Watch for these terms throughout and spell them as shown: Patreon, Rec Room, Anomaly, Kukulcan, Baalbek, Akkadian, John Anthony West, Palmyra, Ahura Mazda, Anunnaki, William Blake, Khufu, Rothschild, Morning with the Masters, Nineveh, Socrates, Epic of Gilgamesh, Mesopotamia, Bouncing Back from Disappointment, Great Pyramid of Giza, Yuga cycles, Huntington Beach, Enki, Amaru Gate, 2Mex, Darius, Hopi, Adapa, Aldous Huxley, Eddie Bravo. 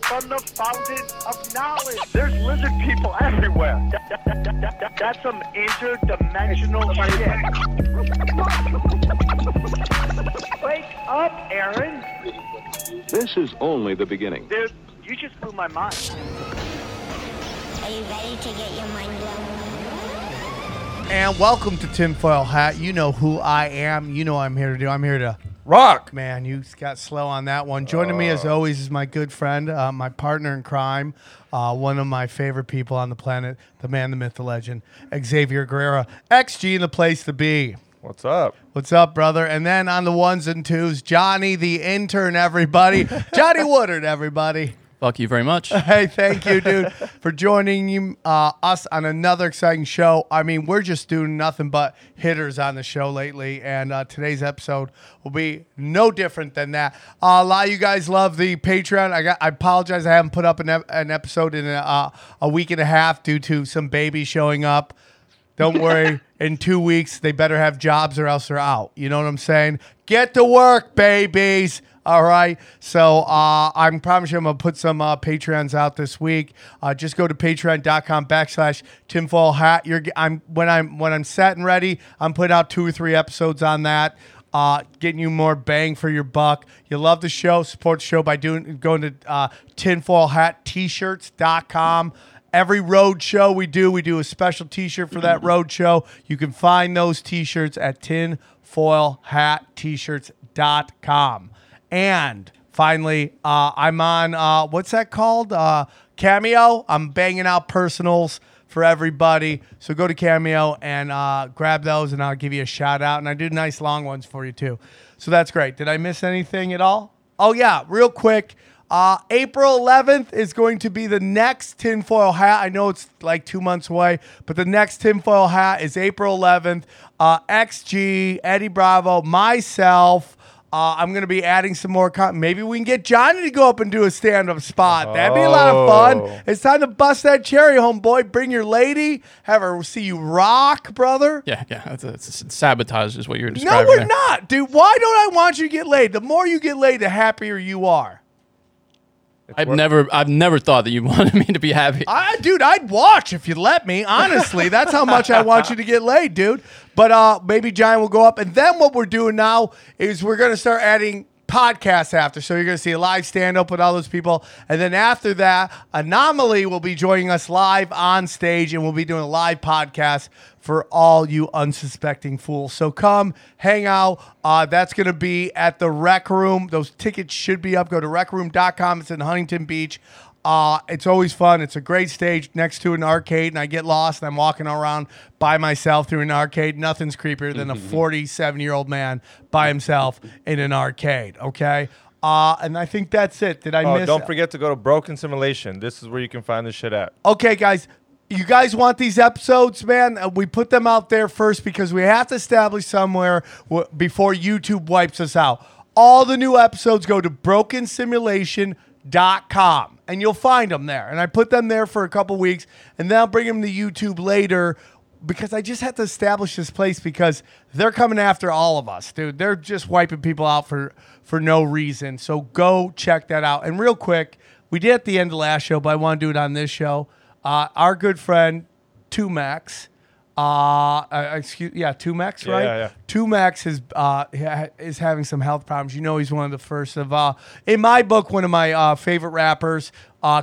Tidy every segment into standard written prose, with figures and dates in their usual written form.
from the fountain of knowledge. There's lizard people everywhere. That's some interdimensional shit. Wake up, Aaron. This is only the beginning. Dude, you just blew my mind. Are you ready to get your mind blown? And welcome to Tinfoil Hat. You know who I am. You know what I'm here to do. I'm here to... rock, man. You got slow on that one. Joining me, as always, is my good friend, my partner in crime, one of my favorite people on the planet, the man, the myth, the legend, Xavier Guerrero, XG in the place to be. What's up? What's up, brother? And then on the ones and twos, Johnny the intern, everybody. Johnny Woodard, everybody. Fuck you very much. Hey, thank you, dude, for joining us on another exciting show. I mean, we're just doing nothing but hitters on the show lately, and today's episode will be no different than that. A lot of you guys love the Patreon. I apologize, I haven't put up an episode in a week and a half due to some baby showing up. Don't worry. In 2 weeks, they better have jobs or else they're out. You know what I'm saying? Get to work, babies. All right, so I promise you I'm going to put some Patreons out this week. Just go to patreon.com/tinfoilhat. When I'm set and ready, I'm putting out 2 or 3 episodes on that, getting you more bang for your buck. You love the show, support the show by going to tinfoilhattshirts.com. Every road show we do a special T-shirt for that road show. You can find those T-shirts at tinfoilhattshirts.com. And finally, I'm on, what's that called? Cameo. I'm banging out personals for everybody. So go to Cameo and grab those, and I'll give you a shout out. And I do nice long ones for you, too. So that's great. Did I miss anything at all? Oh, yeah. Real quick. April 11th is going to be the next Tinfoil Hat. I know it's like 2 months away, but the next Tinfoil Hat is April 11th. XG, Eddie Bravo, myself. I'm going to be adding some more content. Maybe we can get Johnny to go up and do a stand-up spot. Oh. That'd be a lot of fun. It's time to bust that cherry, homeboy. Bring your lady. Have her see you rock, brother. Yeah. That's sabotage is what you're describing. No, we're not. Dude, why don't I want you to get laid? The more you get laid, the happier you are. I've never thought that you wanted me to be happy. I'd watch if you let me. Honestly, that's how much I want you to get laid, dude. But maybe Giant will go up. And then what we're doing now is we're going to start adding podcasts after. So you're going to see a live stand-up with all those people. And then after that, Anomaly will be joining us live on stage, and we'll be doing a live podcast for all you unsuspecting fools. So come hang out. That's going to be at the Rec Room. Those tickets should be up. Go to recroom.com. It's in Huntington Beach. It's always fun. It's a great stage next to an arcade, and I get lost, and I'm walking around by myself through an arcade. Nothing's creepier than a 47-year-old man by himself in an arcade, okay? And I think that's it. Did I miss? Don't forget to go to Broken Simulation. This is where you can find this shit at. Okay, guys. You guys want these episodes, man? We put them out there first because we have to establish somewhere before YouTube wipes us out. All the new episodes go to brokensimulation.com, and you'll find them there. And I put them there for a couple weeks, and then I'll bring them to YouTube later because I just have to establish this place because they're coming after all of us, dude. They're just wiping people out for no reason. So go check that out. And real quick, we did at the end of last show, but I want to do it on this show. Our good friend 2Mex, 2Mex, right? Yeah. 2Mex is having some health problems. You know, he's one of the first of in my book, one of my favorite rappers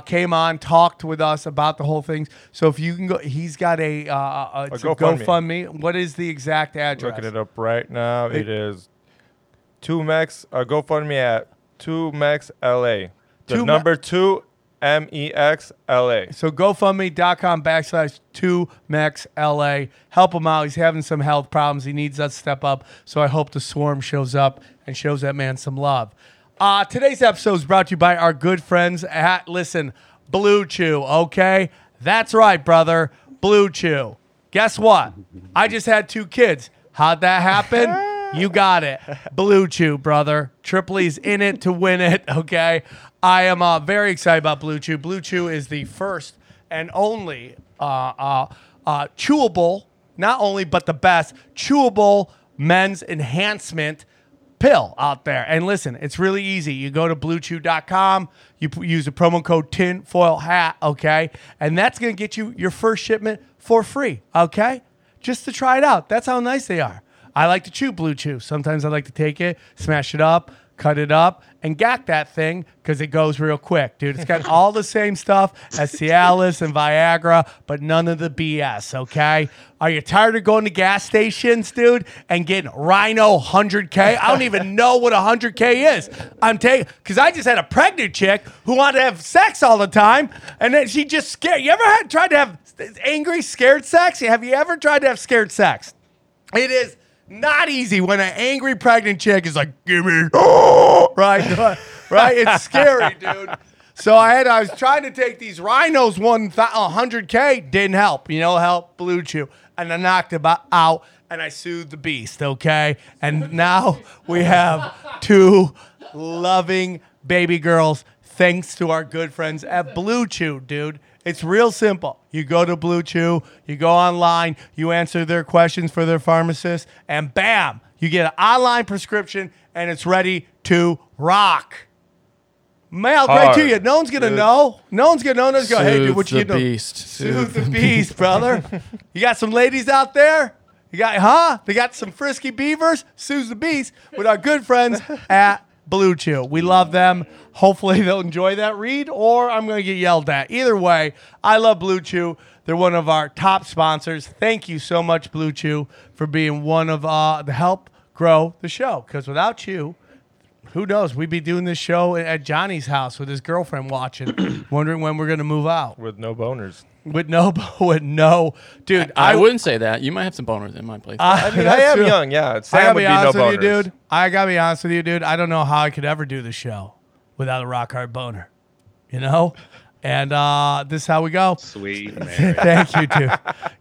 came on, talked with us about the whole thing. So if you can go, he's got a GoFundMe. What is the exact address? Looking it up right now. It is 2Mex. GoFundMe at 2Mex LA. Number 2. MEXLA. So GoFundMe.com/2MexLA. Help him out. He's having some health problems. He needs us to step up. So I hope the swarm shows up and shows that man some love. Today's episode is brought to you by our good friends at, Blue Chew, okay? That's right, brother. Blue Chew. Guess what? I just had two kids. How'd that happen? You got it. Blue Chew, brother. Tripoli's in it to win it, okay? I am very excited about Blue Chew. Blue Chew is the first and only chewable, not only but the best, chewable men's enhancement pill out there. And listen, it's really easy. You go to bluechew.com, you use the promo code TINFOILHAT, okay? And that's going to get you your first shipment for free, okay? Just to try it out. That's how nice they are. I like to chew Blue Chew. Sometimes I like to take it, smash it up, cut it up, and gack that thing because it goes real quick, dude. It's got all the same stuff as Cialis and Viagra, but none of the BS, okay? Are you tired of going to gas stations, dude, and getting Rhino 100K? I don't even know what 100K is. I'm taking, because I just had a pregnant chick who wanted to have sex all the time, and then she just scared. You ever had tried to have angry, scared sex? Have you ever tried to have scared sex? It is not easy when an angry pregnant chick is like, give me, oh! right? It's scary, dude. So I was trying to take these Rhinos 100K, didn't help. You know, help Blue Chew. And I knocked it out, and I soothed the beast, okay? And now we have two loving baby girls thanks to our good friends at Blue Chew, dude. It's real simple. You go to Blue Chew, you go online, you answer their questions for their pharmacist, and bam, you get an online prescription, and it's ready to rock. Mailed right to you. No one's going to know. No one's going to know. No one's going to go, hey, dude, what you doing? Soothe the beast, brother. You got some ladies out there? You got, huh? They got some frisky beavers? Soothe the beast with our good friends at Blue Chew. We love them. Hopefully they'll enjoy that read, or I'm going to get yelled at. Either way, I love Blue Chew. They're one of our top sponsors. Thank you so much, Blue Chew, for being one of the help grow the show. Because without you, who knows? We'd be doing this show at Johnny's house with his girlfriend watching, wondering when we're going to move out. With no boners. Dude. I wouldn't say that. You might have some boners in my place. I am true. Young, yeah. Sam would be no boners. I got to be honest with you, dude. I don't know how I could ever do the show without a rock hard boner, you know? And this is how we go. Sweet, man. Thank you, dude.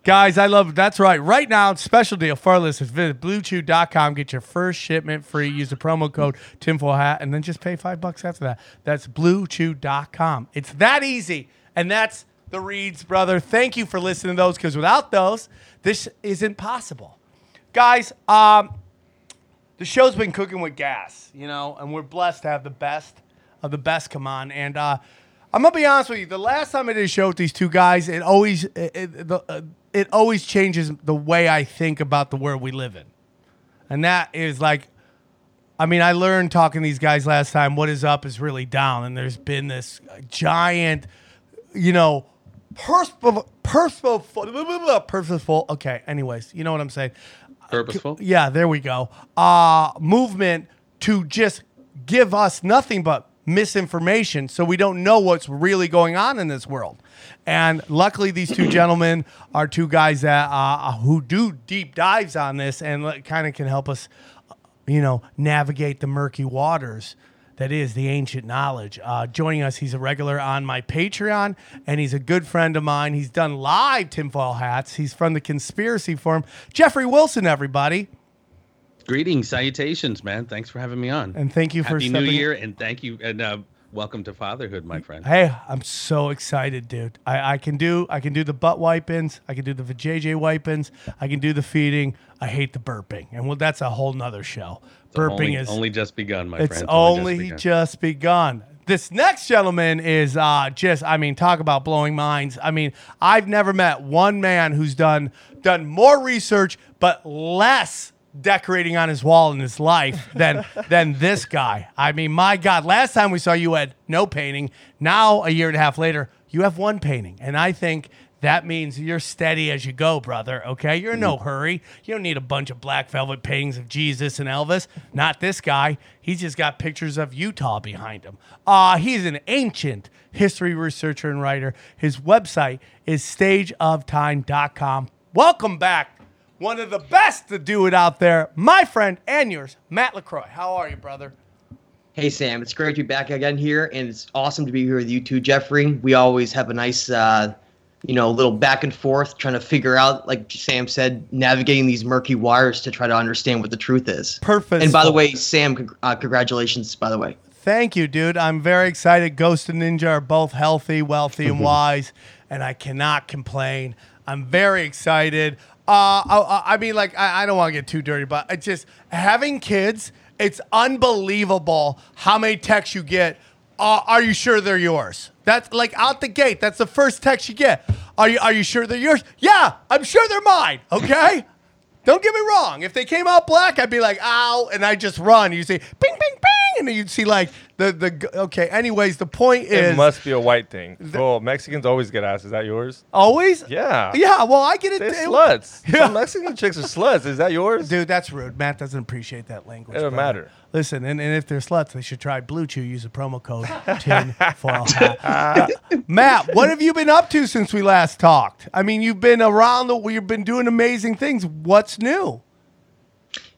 Guys, I love it. That's right. Right now, special deal for our listeners. Visit bluechew.com. Get your first shipment free. Use the promo code TINFOILHAT, and then just pay $5 after that. That's bluechew.com. It's that easy, and that's the reads, brother. Thank you for listening to those, because without those, this isn't possible. Guys, the show's been cooking with gas, you know, and we're blessed to have the best of the best come on. And I'm going to be honest with you. The last time I did a show with these two guys, it always changes the way I think about the world we live in. And that is like, I mean, I learned talking to these guys last time, what is up is really down. And there's been this giant, you know, purposeful. Okay, anyways, you know what I'm saying. Purposeful? Yeah, there we go. Movement to just give us nothing but misinformation, so we don't know what's really going on in this world. And luckily, these two gentlemen are two guys that who do deep dives on this and kind of can help us, you know, navigate the murky waters that is the ancient knowledge. Joining us, he's a regular on my Patreon, and he's a good friend of mine. He's done live tinfoil hats. He's from the Conspiracy Forum. Jeffrey Wilson, everybody. Greetings, salutations, man. Thanks for having me on. And thank you for Happy New Year, and thank you, and welcome to fatherhood, my friend. Hey, I'm so excited, dude. I can do the butt wipings. I can do the JJ wipings. I can do the feeding. I hate the burping, and well, that's a whole nother show. Burping is only just begun, my friend. It's only just begun. This next gentleman is talk about blowing minds. I mean, I've never met one man who's done more research but less decorating on his wall in his life than this guy. I mean, my God, last time we saw you had no painting. Now, a year and a half later, you have one painting. And I think that means you're steady as you go, brother, okay? You're in no hurry. You don't need a bunch of black velvet paintings of Jesus and Elvis. Not this guy. He's just got pictures of Utah behind him. He's an ancient history researcher and writer. His website is stageoftime.com. Welcome back. One of the best to do it out there, my friend and yours, Matt LaCroix. How are you, brother? Hey, Sam. It's great to be back again here, and it's awesome to be here with you too, Jeffrey. We always have a nice you know, a little back and forth trying to figure out, like Sam said, navigating these murky wires to try to understand what the truth is. Perfect. And by the way, Sam, congratulations, by the way. Thank you, dude. I'm very excited. Ghost and Ninja are both healthy, wealthy, and wise, and I cannot complain. I'm very excited. I mean, I don't want to get too dirty, but it's just having kids, it's unbelievable how many texts you get. Are you sure they're yours? That's like out the gate. That's the first text you get. Are you sure they're yours? Yeah, I'm sure they're mine. Okay? Don't get me wrong. If they came out black, I'd be like, ow, and I just run. You say, ping, ping, ping, and then you'd see like the. Okay. Anyways, the point is, it must be a white thing. Well, Mexicans always get asked, "Is that yours?" Always. Yeah. Yeah. Well, I get it. They're sluts. Yeah. Some Mexican chicks are sluts. Is that yours? Dude, that's rude. Matt doesn't appreciate that language. It doesn't matter. Listen, and if they're sluts, they should try Blue Chew. Use a promo code 10 for all. Matt, what have you been up to since we last talked? I mean, you've been around. You've been doing amazing things. What's new?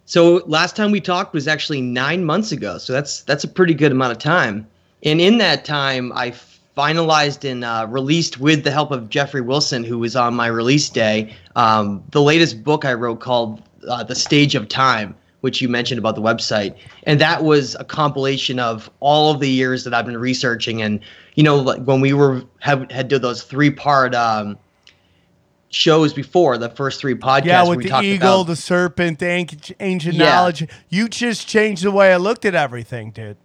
So last time we talked was actually 9 months ago. So that's a pretty good amount of time. And in that time, I finalized and released, with the help of Jeffrey Wilson, who was on my release day, the latest book I wrote called The Stage of Time, which you mentioned about the website. And that was a compilation of all of the years that I've been researching. And, you know, like when we had done those 3-part shows before, the first 3 podcasts. Yeah, with the eagle, the serpent, the ancient knowledge. You just changed the way I looked at everything, dude.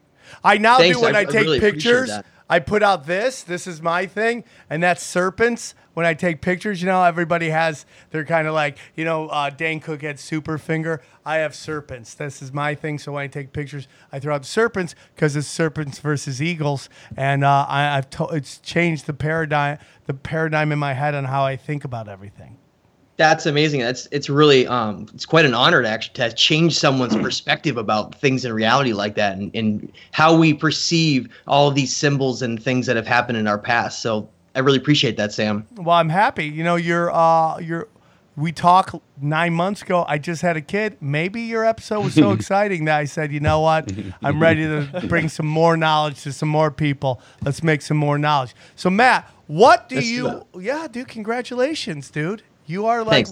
I now do when I take really pictures. I put out this is my thing, and that's serpents. When I take pictures, you know, everybody has, they're kind of like, you know, Dan Cook had super finger. I have serpents. This is my thing. So when I take pictures, I throw out the serpents because it's serpents versus eagles. And it's changed the paradigm in my head on how I think about everything. That's amazing. It's really it's quite an honor to actually to change someone's perspective about things in reality like that, and how we perceive all of these symbols and things that have happened in our past. So I really appreciate that, Sam. Well, I'm happy. You know, we talked 9 months ago. I just had a kid. Maybe your episode was so exciting that I said, you know what? I'm ready to bring some more knowledge to some more people. Let's make some more knowledge. So Matt, yeah, dude, congratulations, dude. You are like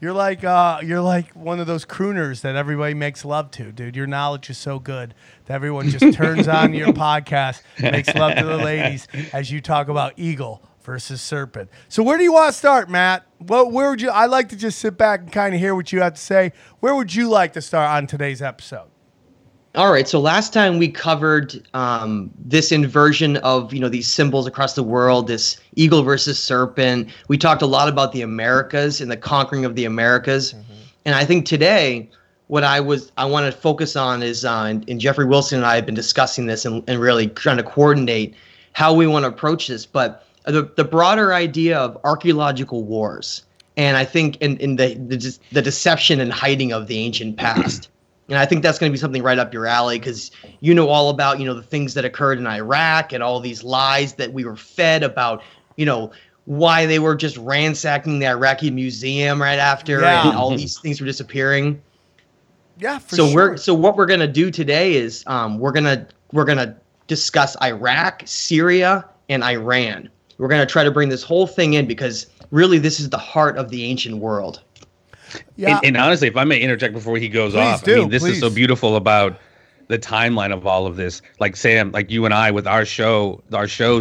you're like one of those crooners that everybody makes love to, dude. Your knowledge is so good that everyone just turns on your podcast, makes love to the ladies as you talk about eagle versus serpent. So where do you want to start, Matt? I like to just sit back and kind of hear what you have to say. Where would you like to start on today's episode? All right. So last time we covered this inversion of, you know, these symbols across the world, this eagle versus serpent. We talked a lot about the Americas and the conquering of the Americas. Mm-hmm. And I think today what I want to focus on is, and Jeffrey Wilson and I have been discussing this and really trying to coordinate how we want to approach this. But the broader idea of archaeological wars, and I think in the deception and hiding of the ancient past. And I think that's going to be something right up your alley, because you know all about, you know, the things that occurred in Iraq and all these lies that we were fed about, you know, why they were just ransacking the Iraqi museum right after and all these things were disappearing. Yeah, for sure. So what we're going to do today is we're going to discuss Iraq, Syria, and Iran. We're going to try to bring this whole thing in, because really this is the heart of the ancient world. Yeah. And honestly, if I may interject before he goes off, I mean, this is so beautiful about the timeline of all of this. Like Sam, like you and I with our shows,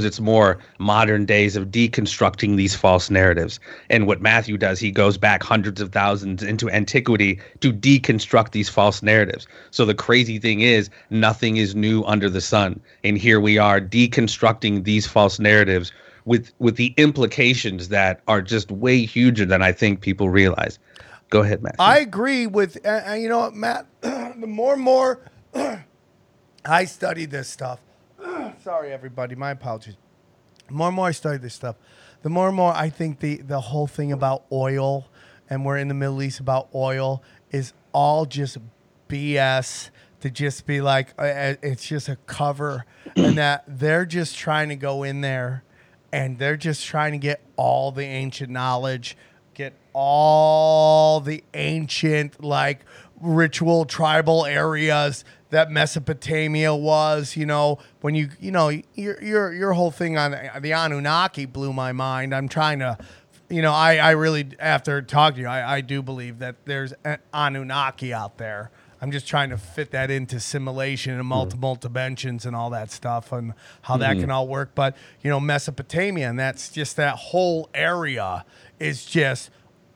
it's more modern days of deconstructing these false narratives. And what Matthew does, he goes back hundreds of thousands into antiquity to deconstruct these false narratives. So the crazy thing is, nothing is new under the sun. And here we are deconstructing these false narratives with the implications that are just way huger than I think people realize. Go ahead, Matt. I agree with, you know what, Matt, the more and more I study this stuff. Sorry, everybody. My apologies. The more and more I study this stuff, the more and more I think the whole thing about oil, and we're in the Middle East about oil, is all just BS, to just be like, it's just a cover, and that they're just trying to go in there and they're just trying to get all the ancient knowledge, all the ancient, like, ritual tribal areas that Mesopotamia was, you know, when your whole thing on the Anunnaki blew my mind. I'm trying to, you know, I really, after talking to you, I do believe that there's an Anunnaki out there. I'm just trying to fit that into simulation and multiple dimensions and all that stuff and how that can all work. But, you know, Mesopotamia, and that's just, that whole area is just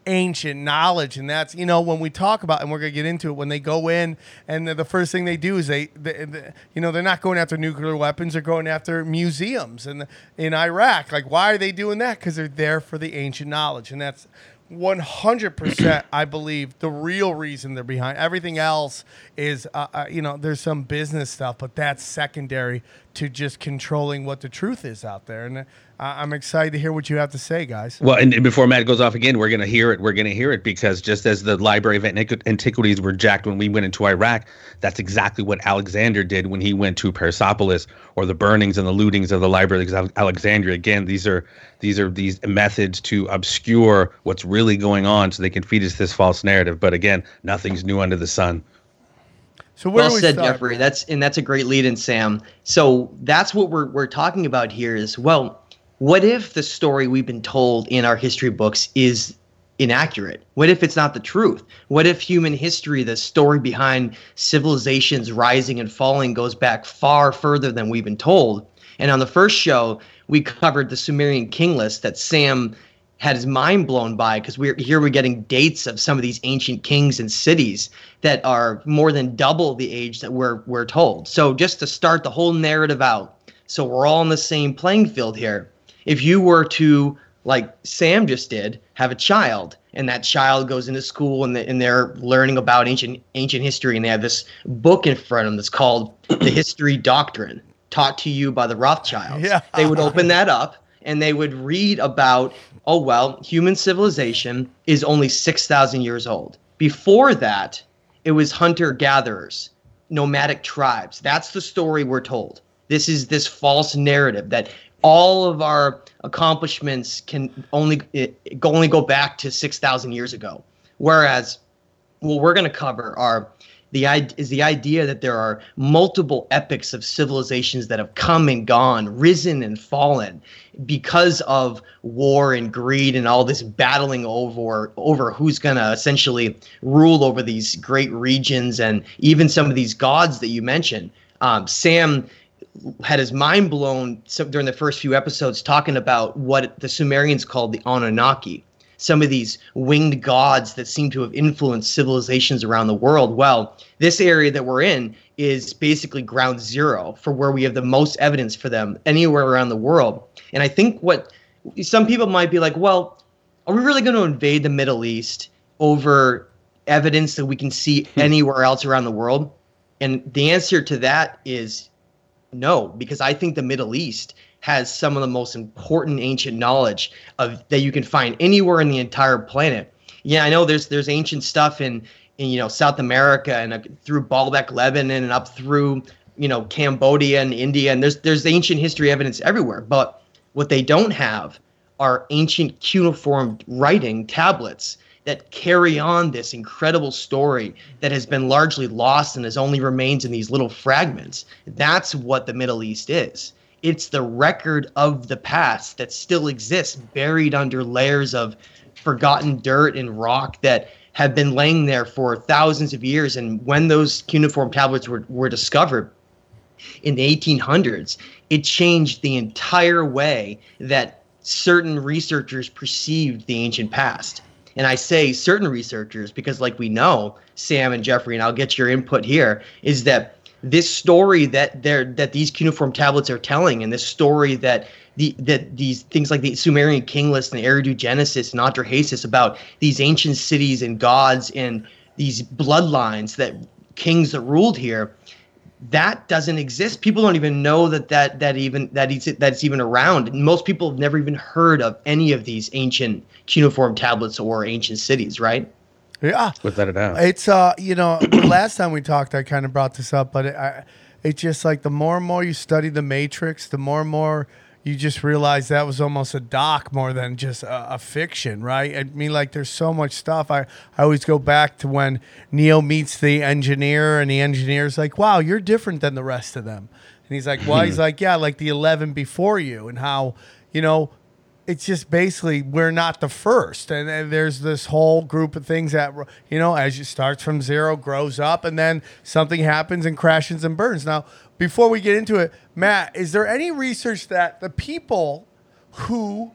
ancient knowledge. And that's, you know, when we talk about, and we're going to get into it, when they go in and the first thing they do is they you know, they're not going after nuclear weapons, they're going after museums and in Iraq. Like, why are they doing that? Because they're there for the ancient knowledge. And that's 100%, I believe, the real reason they're behind. Everything else is, you know, there's some business stuff, but that's secondary to just controlling what the truth is out there. And I'm excited to hear what you have to say, guys. Well, and before Matt goes off again, we're going to hear it. We're going to hear it, because just as the Library of Antiquities were jacked when we went into Iraq, that's exactly what Alexander did when he went to Persepolis, or the burnings and the lootings of the Library of Alexandria. Again, these methods to obscure what's really going on so they can feed us this false narrative. But again, nothing's new under the sun. So where well said, Jeffrey. That's a great lead in, Sam. So that's what we're talking about here is, well, what if the story we've been told in our history books is inaccurate? What if it's not the truth? What if human history, the story behind civilizations rising and falling, goes back far further than we've been told? And on the first show, we covered the Sumerian king list that Sam had his mind blown by, because we're getting dates of some of these ancient kings and cities that are more than double the age that we're told. So just to start the whole narrative out, so we're all on the same playing field here. If you were to, like Sam just did, have a child, and that child goes into school and they're learning about ancient history, and they have this book in front of them that's called The History Doctrine, taught to you by the Rothschilds. Yeah. They would open that up, and they would read about, oh, well, human civilization is only 6,000 years old. Before that, it was hunter-gatherers, nomadic tribes. That's the story we're told. This is this false narrative that all of our accomplishments can only go back to 6,000 years ago. Whereas what we're going to cover is the idea that there are multiple epochs of civilizations that have come and gone, risen and fallen, because of war and greed and all this battling over who's going to essentially rule over these great regions and even some of these gods that you mentioned. Sam had his mind blown during the first few episodes talking about what the Sumerians called the Anunnaki, some of these winged gods that seem to have influenced civilizations around the world. Well, this area that we're in is basically ground zero for where we have the most evidence for them anywhere around the world. And I think what some people might be like, well, are we really going to invade the Middle East over evidence that we can see anywhere else around the world? And the answer to that is no, because I think the Middle East has some of the most important ancient knowledge that you can find anywhere in the entire planet. Yeah, I know there's ancient stuff in you know, South America and through Baalbek, Lebanon, and up through, you know, Cambodia and India, and there's ancient history evidence everywhere. But what they don't have are ancient cuneiform writing tablets that carry on this incredible story that has been largely lost and has only remains in these little fragments. That's what the Middle East is. It's the record of the past that still exists, buried under layers of forgotten dirt and rock that have been laying there for thousands of years. And when those cuneiform tablets were discovered in the 1800s, it changed the entire way that certain researchers perceived the ancient past. And I say certain researchers because, like we know, Sam and Jeffrey, and I'll get your input here, is that this story that these cuneiform tablets are telling, and this story that these things like the Sumerian king list and Eridu Genesis and Atrahasis about these ancient cities and gods and these bloodlines that kings that ruled here, that doesn't exist. People don't even know that's even around. And most people have never even heard of any of these ancient cuneiform tablets or ancient cities, right? Yeah, without a doubt. It's you know, last time we talked, I kind of brought this up, but it's just like the more and more you study the Matrix, the more and more you just realize that was almost a doc more than just a fiction, right? I mean, like, there's so much stuff. I always go back to when Neo meets the engineer, and the engineer's like, wow, you're different than the rest of them. And he's like, well, he's like, yeah, like the 11 before you, and how, you know, it's just basically we're not the first. And there's this whole group of things that, you know, as you start from zero, grows up, and then something happens and crashes and burns. Now, before we get into it, Matt, is there any research that the people who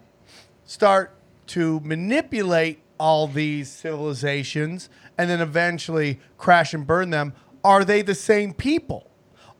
start to manipulate all these civilizations and then eventually crash and burn them, are they the same people?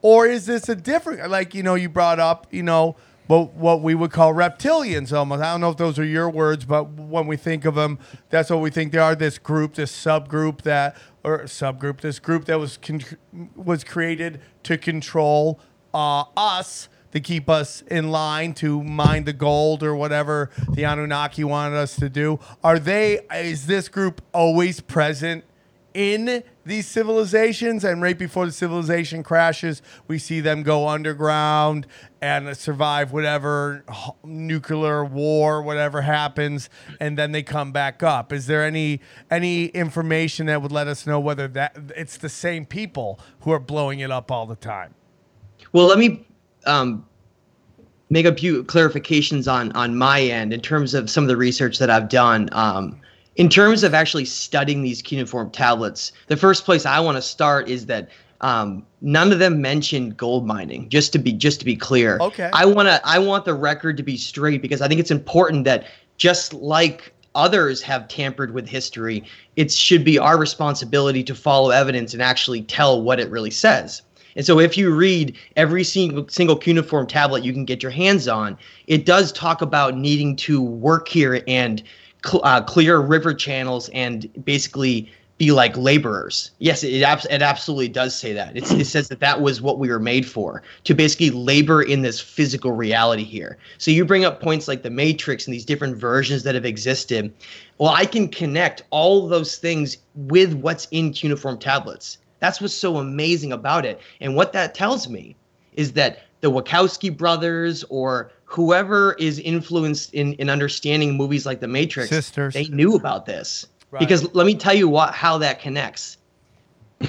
Or is this a different, like, you know, you brought up, you know, what we would call reptilians almost. I don't know if those are your words, but when we think of them, that's what we think they are, this group, this subgroup that, or subgroup, this group that was created to control us, to keep us in line, to mine the gold or whatever the Anunnaki wanted us to do. Is this group always present in these civilizations, and right before the civilization crashes, we see them go underground and survive whatever nuclear war, whatever happens, and then they come back up? Is there any information that would let us know whether that it's the same people who are blowing it up all the time? Well, let me make a few clarifications on my end in terms of some of the research that I've done. In terms of actually studying these cuneiform tablets, the first place I want to start is that none of them mentioned gold mining. Just to be clear, okay. I want the record to be straight, because I think it's important that, just like others have tampered with history, it should be our responsibility to follow evidence and actually tell what it really says. And so if you read every single cuneiform tablet you can get your hands on, it does talk about needing to work here and clear river channels and basically be like laborers. Yes, it absolutely does say that. It says that was what we were made for, to basically labor in this physical reality here. So you bring up points like the Matrix and these different versions that have existed. Well, I can connect all those things with what's in cuneiform tablets. That's what's so amazing about it. And what that tells me is that the Wachowski brothers, or whoever is influenced in understanding movies like The Matrix, sisters, they knew about this. Right. Because let me tell you how that connects.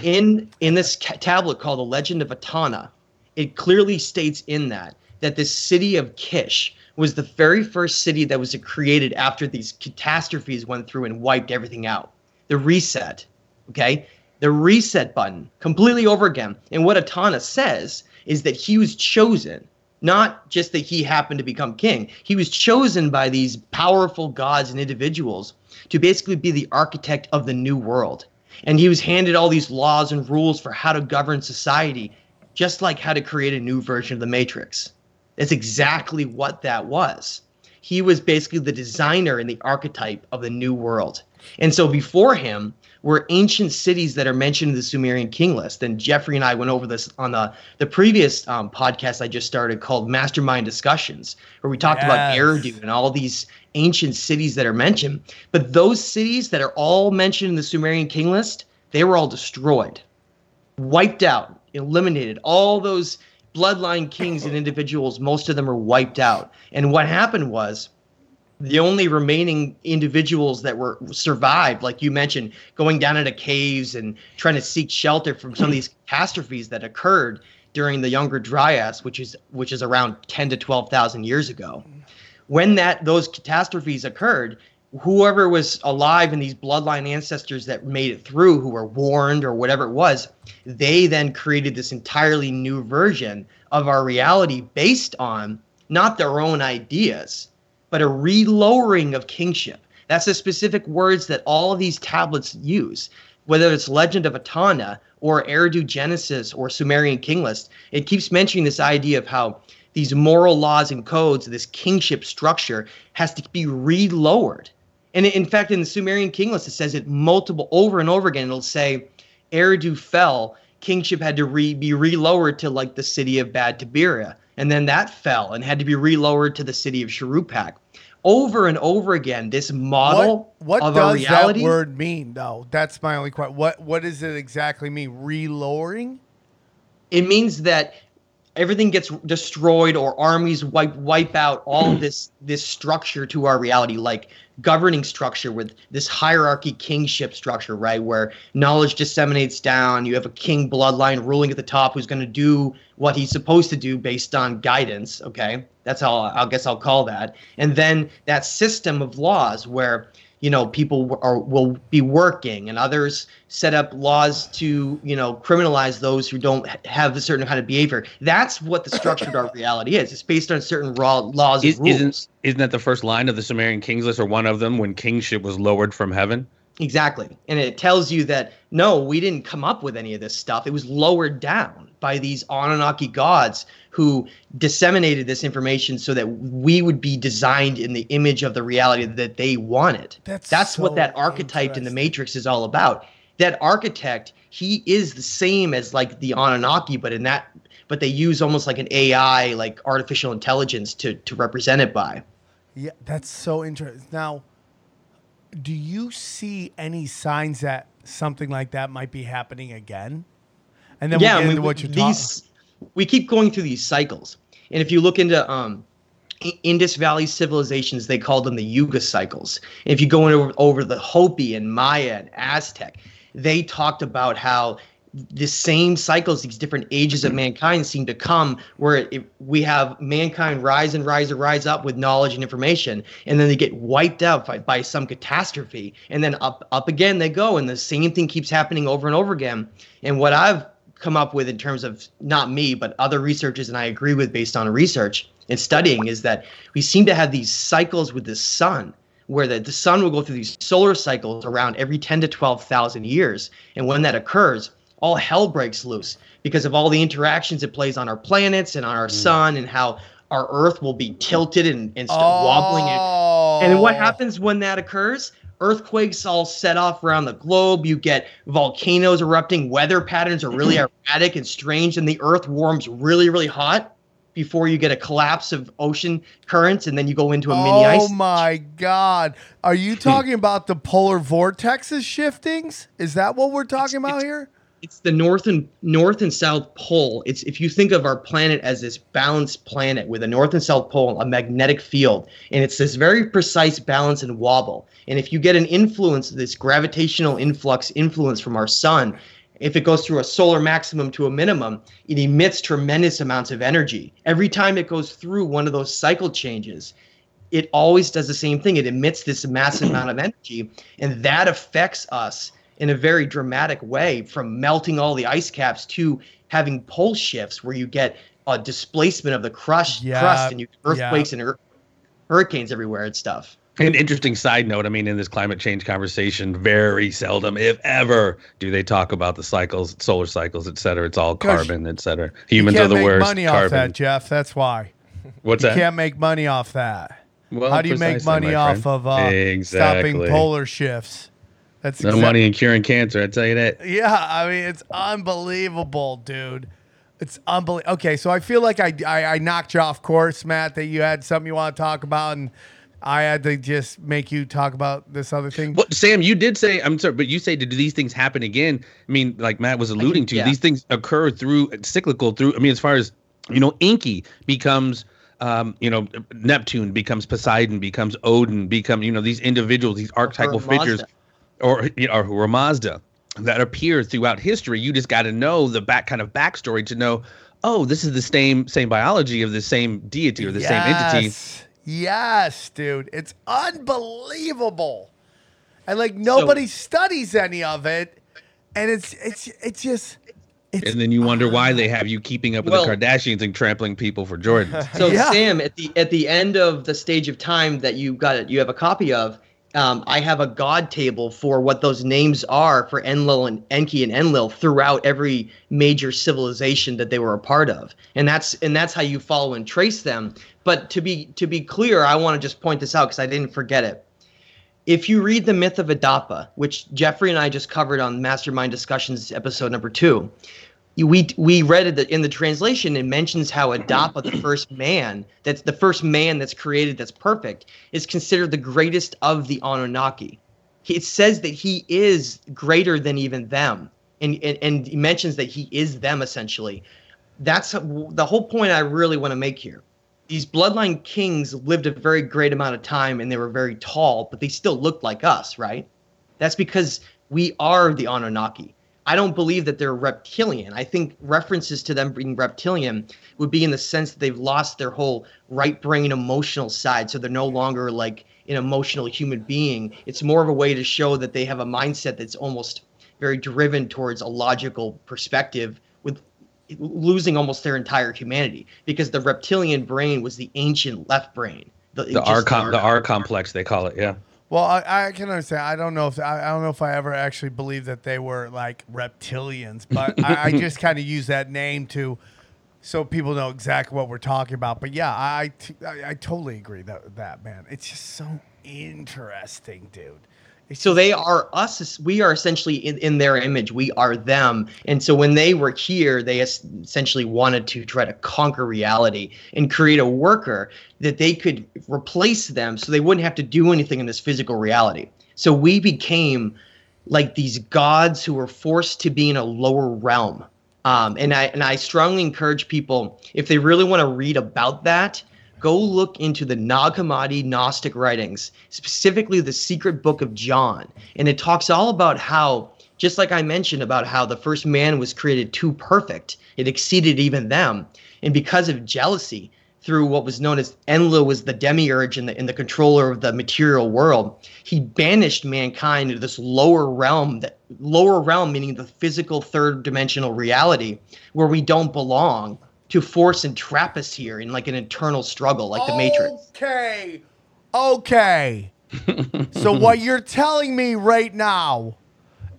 In this tablet called The Legend of Etana, it clearly states in that the city of Kish was the very first city that was created after these catastrophes went through and wiped everything out. The reset, okay? The reset button, completely over again. And what Etana says is that he was chosen. Not just that he happened to become king. He was chosen by these powerful gods and individuals to basically be the architect of the new world. And he was handed all these laws and rules for how to govern society, just like how to create a new version of the Matrix. That's exactly what that was. He was basically the designer and the archetype of the new world. And so before him were ancient cities that are mentioned in the Sumerian king list. And Jeffrey and I went over this on the previous podcast I just started called Mastermind Discussions, where we talked about Eridu and all these ancient cities that are mentioned. But those cities that are all mentioned in the Sumerian king list, they were all destroyed, wiped out, eliminated. All those bloodline kings and individuals, most of them are wiped out. And what happened was, the only remaining individuals that were survived, like you mentioned, going down into caves and trying to seek shelter from some of these catastrophes that occurred during the Younger Dryas, which is around 10,000 to 12,000 years ago. When those catastrophes occurred, whoever was alive and these bloodline ancestors that made it through, who were warned or whatever it was, they then created this entirely new version of our reality based on not their own ideas, but a relowering of kingship. That's the specific words that all of these tablets use. Whether it's Legend of Etana or Eridu Genesis or Sumerian king list, it keeps mentioning this idea of how these moral laws and codes, this kingship structure, has to be relowered. And in fact, in the Sumerian king list, it says it multiple over and over again. It'll say Eridu fell, kingship had to be relowered to like the city of Bad Tiberia. And then that fell and had to be relowered to the city of Sharupak. Over and over again, this model of our reality. What does that word mean, though? That's my only question. What does it exactly mean, relowering? It means that everything gets destroyed, or armies wipe out all this structure to our reality, like governing structure with this hierarchy kingship structure, right, where knowledge disseminates down. You have a king bloodline ruling at the top who's going to do what he's supposed to do based on guidance, okay? That's how I guess I'll call that. And then that system of laws where, you know, people will be working, and others set up laws to, you know, criminalize those who don't have a certain kind of behavior. That's what the structure of our reality is. It's based on certain raw laws and rules. Isn't that the first line of the Sumerian kings list, or one of them, when kingship was lowered from heaven? Exactly. And it tells you that, no, we didn't come up with any of this stuff. It was lowered down by these Anunnaki gods who disseminated this information so that we would be designed in the image of the reality that they wanted. That's so what that archetype in the Matrix is all about. That architect, he is the same as like the Anunnaki, but they use almost like an AI, like artificial intelligence to represent it by. Yeah, that's so interesting. Now, do you see any signs that something like that might be happening again? And then yeah, we'll get into what you're talking. We keep going through these cycles. And if you look into Indus Valley civilizations, they call them the Yuga cycles. And if you go over the Hopi and Maya and Aztec, they talked about how the same cycles, these different ages of mankind seem to come, where we have mankind rise and rise and rise up with knowledge and information, and then they get wiped out by some catastrophe, and then up again they go, and the same thing keeps happening over and over again. And what I've come up with, in terms of not me but other researchers, and I agree with based on research and studying, is that we seem to have these cycles with the sun, where the sun will go through these solar cycles around every 10 to 12,000 years, and when that occurs, all hell breaks loose because of all the interactions it plays on our planets and on our sun, and how our Earth will be tilted and start wobbling. And what happens when that occurs? Earthquakes all set off around the globe. You get volcanoes erupting. Weather patterns are really erratic and strange, and the Earth warms really, really hot before you get a collapse of ocean currents, and then you go into a mini ice. Oh my God. Are you talking about the polar vortexes shiftings? Is that what we're talking about here? It's the north and south pole. It's, if you think of our planet as this balanced planet with a north and south pole, a magnetic field, and it's this very precise balance and wobble. And if you get an influence, this gravitational influence from our sun, if it goes through a solar maximum to a minimum, it emits tremendous amounts of energy. Every time it goes through one of those cycle changes, it always does the same thing. It emits this massive amount of energy, and that affects us in a very dramatic way, from melting all the ice caps to having pole shifts where you get a displacement of the crust, and you earthquakes and hurricanes everywhere and stuff. An interesting side note, I mean, in this climate change conversation, very seldom, if ever, do they talk about the cycles, solar cycles, et cetera. It's all carbon, et cetera. Humans are the worst. You can't make money off that, Jeff. That's why. What's that? You can't make money off that. Well, how do you make money off of stopping polar shifts? That's no money in curing cancer, I tell you that. Yeah, I mean, it's unbelievable, dude. It's unbelievable. Okay, so I feel like I knocked you off course, Matt, that you had something you want to talk about, and I had to just make you talk about this other thing. Well, Sam, you did say, I'm sorry, but you say, do these things happen again? I mean, like Matt was alluding to, these things occur through, cyclical through, I mean, as far as, you know, Enki becomes... Neptune becomes Poseidon, becomes Odin, these individuals, these archetypal figures... Or Ahura Mazda that appear throughout history. You just got to know the backstory to know, oh, this is the same biology of the same deity or the same entity. Yes, dude. It's unbelievable. And like nobody studies any of it. And it's just... It's and then you wonder why they have you keeping up with the Kardashians and trampling people for Jordans. So Sam, at the end of the stage of time that you have a copy of, I have a god table for what those names are for Enlil and Enki and Enlil throughout every major civilization that they were a part of, and that's how you follow and trace them. But to be clear, I want to just point this out because I didn't forget it. If you read the myth of Adapa, which Jeffrey and I just covered on Mastermind Discussions episode number 2, we read it in the translation. It mentions how Adapa, the first man that's created, that's perfect, is considered the greatest of the Anunnaki. It says that he is greater than even them, and mentions that he is them essentially. that's the whole point I really want to make here. These bloodline kings lived a very great amount of time and they were very tall, but they still looked like us, right? That's because we are the Anunnaki. I don't believe that they're reptilian. I think references to them being reptilian would be in the sense that they've lost their whole right brain emotional side. So they're no longer like an emotional human being. It's more of a way to show that they have a mindset that's almost very driven towards a logical perspective, with losing almost their entire humanity, because the reptilian brain was the ancient left brain. The R complex, they call it. Yeah. Well, I can understand. I don't know if I ever actually believed that they were like reptilians, but I just kind of use that name so people know exactly what we're talking about. But yeah, I totally agree that man. It's just so interesting, dude. So they are us. We are essentially in their image. We are them. And so when they were here, they essentially wanted to try to conquer reality and create a worker that they could replace them so they wouldn't have to do anything in this physical reality. So we became like these gods who were forced to be in a lower realm. And I strongly encourage people, if they really want to read about that, go look into the Nag Hammadi Gnostic writings, specifically the Secret Book of John. And it talks all about how, just like I mentioned, about how the first man was created too perfect. It exceeded even them. And because of jealousy, through what was known as Enlil, was the demiurge and the controller of the material world, he banished mankind to this lower realm, meaning the physical third dimensional reality where we don't belong, to force and trap us here in like an internal struggle, like the Matrix. Okay. So what you're telling me right now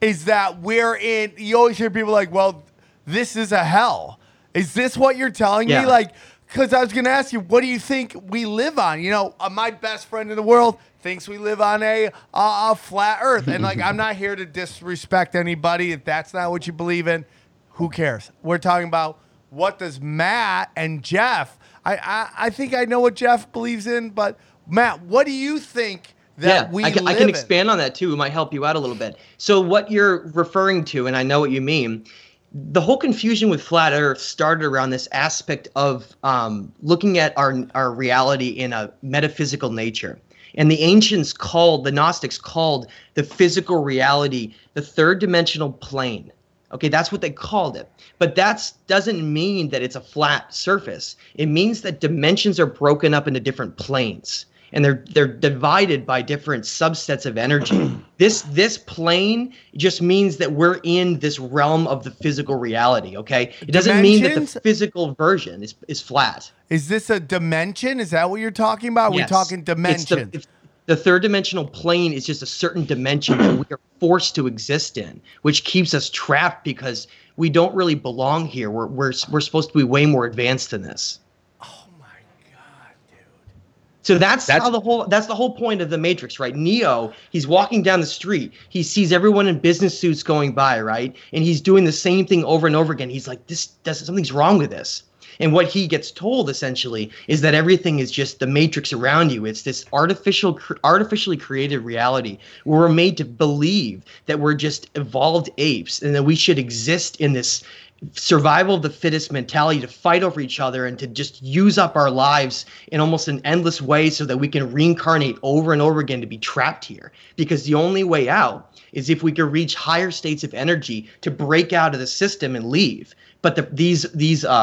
is that we're in, you always hear people like, well, this is a hell. Is this what you're telling me? Like, because I was going to ask you, what do you think we live on? You know, my best friend in the world thinks we live on a flat earth. And like, I'm not here to disrespect anybody. If that's not what you believe in, who cares? We're talking about, what does Matt and Jeff, I think I know what Jeff believes in, but Matt, what do you think that we live in? I can expand on that too. It might help you out a little bit. So what you're referring to, and I know what you mean, the whole confusion with flat earth started around this aspect of looking at our reality in a metaphysical nature. And the ancients the Gnostics called the physical reality the third dimensional plane. Okay, that's what they called it. But that doesn't mean that it's a flat surface. It means that dimensions are broken up into different planes, and they're divided by different subsets of energy. This plane just means that we're in this realm of the physical reality, okay? It doesn't mean that the physical version is flat. Is this a dimension? Is that what you're talking about? Yes. We're talking dimension. The third dimensional plane is just a certain dimension that we are forced to exist in, which keeps us trapped because we don't really belong here. We're supposed to be way more advanced than this. Oh my God, dude! So that's the whole point of the Matrix, right? Neo, he's walking down the street, he sees everyone in business suits going by, right, and he's doing the same thing over and over again. He's like, something's wrong with this. And what he gets told, essentially, is that everything is just the Matrix around you. It's this artificially created reality where we're made to believe that we're just evolved apes and that we should exist in this survival of the fittest mentality to fight over each other and to just use up our lives in almost an endless way so that we can reincarnate over and over again to be trapped here. Because the only way out is if we could reach higher states of energy to break out of the system and leave. But these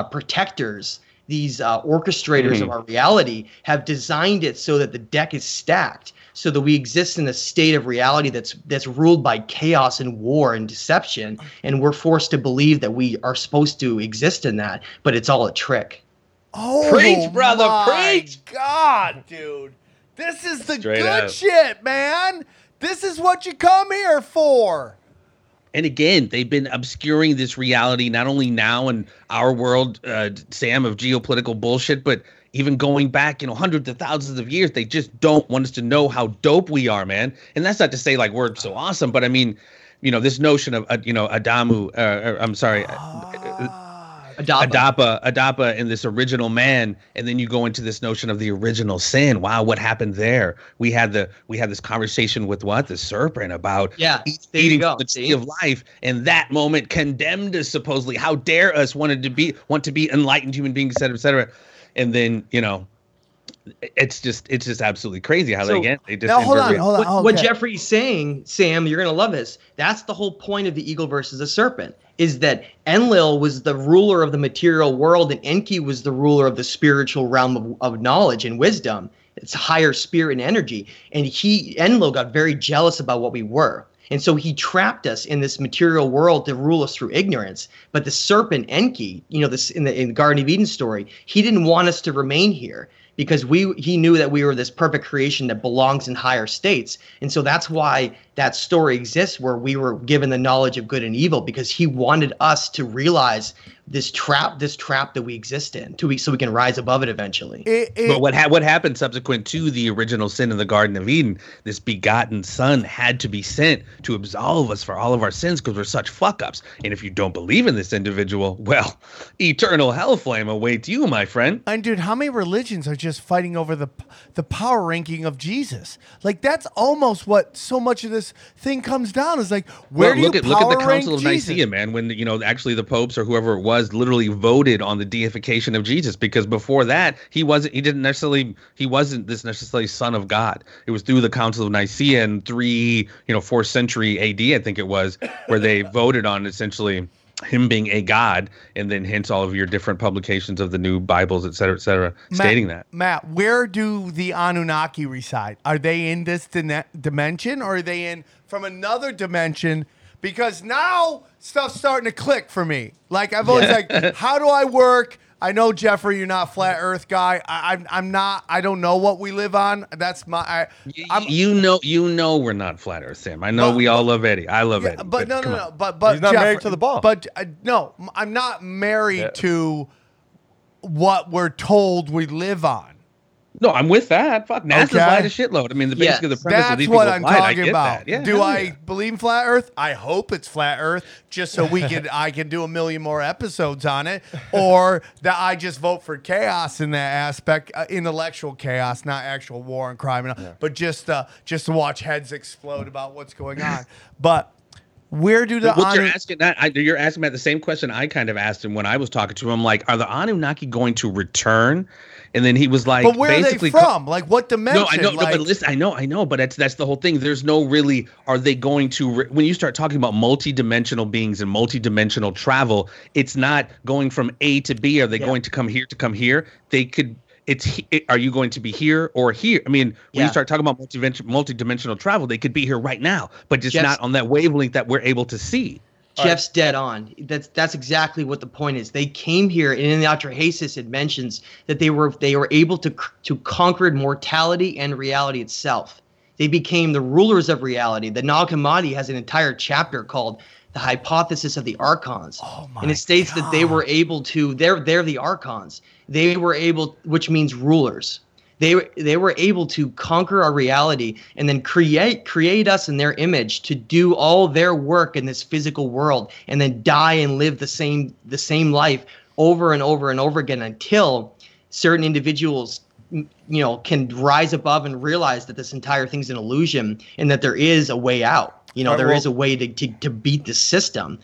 protectors, these orchestrators of our reality have designed it so that the deck is stacked, so that we exist in a state of reality that's ruled by chaos and war and deception, and we're forced to believe that we are supposed to exist in that, but it's all a trick. Oh, preach, brother, preach! God, dude, this is the straight good out shit, man. This is what you come here for. And again, they've been obscuring this reality, not only now in our world, Sam, of geopolitical bullshit, but even going back, hundreds of thousands of years. They just don't want us to know how dope we are, man. And that's not to say like we're so awesome, but I mean, this notion of, Adamu, I'm sorry. Adapa and this original man, and then you go into this notion of the original sin. Wow, what happened there? We had this conversation with the serpent about eating the tree of life, and that moment condemned us supposedly. How dare us want to be enlightened human beings, et cetera, et cetera. And then, you know, it's just absolutely crazy how hold on. What Jeffrey's saying, Sam, you're gonna love this. That's the whole point of the eagle versus the serpent, is that Enlil was the ruler of the material world and Enki was the ruler of the spiritual realm of knowledge and wisdom. It's higher spirit and energy. And Enlil got very jealous about what we were. And so he trapped us in this material world to rule us through ignorance. But the serpent Enki, you know, this in the Garden of Eden story, he didn't want us to remain here. Because he knew that we were this perfect creation that belongs in higher states. And so that's why that story exists, where we were given the knowledge of good and evil, because he wanted us to realize this trap that we exist in, so we can rise above it eventually. But what happened subsequent to the original sin in the Garden of Eden, this begotten son had to be sent to absolve us for all of our sins because we're such fuck-ups. And if you don't believe in this individual, well, eternal hellflame awaits you, my friend. And dude, how many religions are just fighting over the power ranking of Jesus? Like, that's almost what so much of this thing comes down, is like, look at the Council of Jesus? Nicaea, man, when actually the popes or whoever it was literally voted on the deification of Jesus, because before that he wasn't necessarily son of God. It was through the Council of Nicaea in 4th century AD, I think it was, where they voted on essentially him being a god, and then hence all of your different publications of the new Bibles, et cetera, stating that. Matt, where do the Anunnaki reside? Are they in this dimension, or are they in from another dimension? Because now stuff's starting to click for me. Like, I've always how do I work? I know, Jeffrey, you're not a flat Earth guy. I'm not. I don't know what we live on. That's my. You know, we're not flat Earth, Sam. I know we all love Eddie. I love Eddie. But no. But he's not Jeffrey, married to the ball. But no, I'm not married to what we're told we live on. No, I'm with that. Fuck, NASA's lied a shitload. I mean, the basic of the premise of these people lied. That's what I'm talking about. Yeah, do I believe in flat Earth? I hope it's flat Earth, just so I can do a million more episodes on it, or that I just vote for chaos in that aspect, intellectual chaos, not actual war and crime, but just to watch heads explode about what's going on. But where do the you're asking Matt the same question I kind of asked him when I was talking to him. Like, are the Anunnaki going to return? And then he was like, "But where basically, are they from? Like, what dimension?" No, but listen, I know, but that's the whole thing. There's no really. Are they going to? When you start talking about multidimensional beings and multidimensional travel, it's not going from A to B. Are they going to come here to come here? They could. Are you going to be here or here? I mean, when you start talking about multidimensional travel, they could be here right now, but just not on that wavelength that we're able to see. Jeff's dead on. That's exactly what the point is. They came here, and in the Atrahasis it mentions that they were able to conquer mortality and reality itself. They became the rulers of reality. The Nag Hammadi has an entire chapter called The Hypothesis of the Archons. Oh my and it states God. That they were able to they're the Archons. They were able, which means rulers. They were able to conquer our reality and then create us in their image to do all their work in this physical world, and then die and live the same life over and over and over again until certain individuals, can rise above and realize that this entire thing's an illusion and that there is a way out. Is a way to beat the system.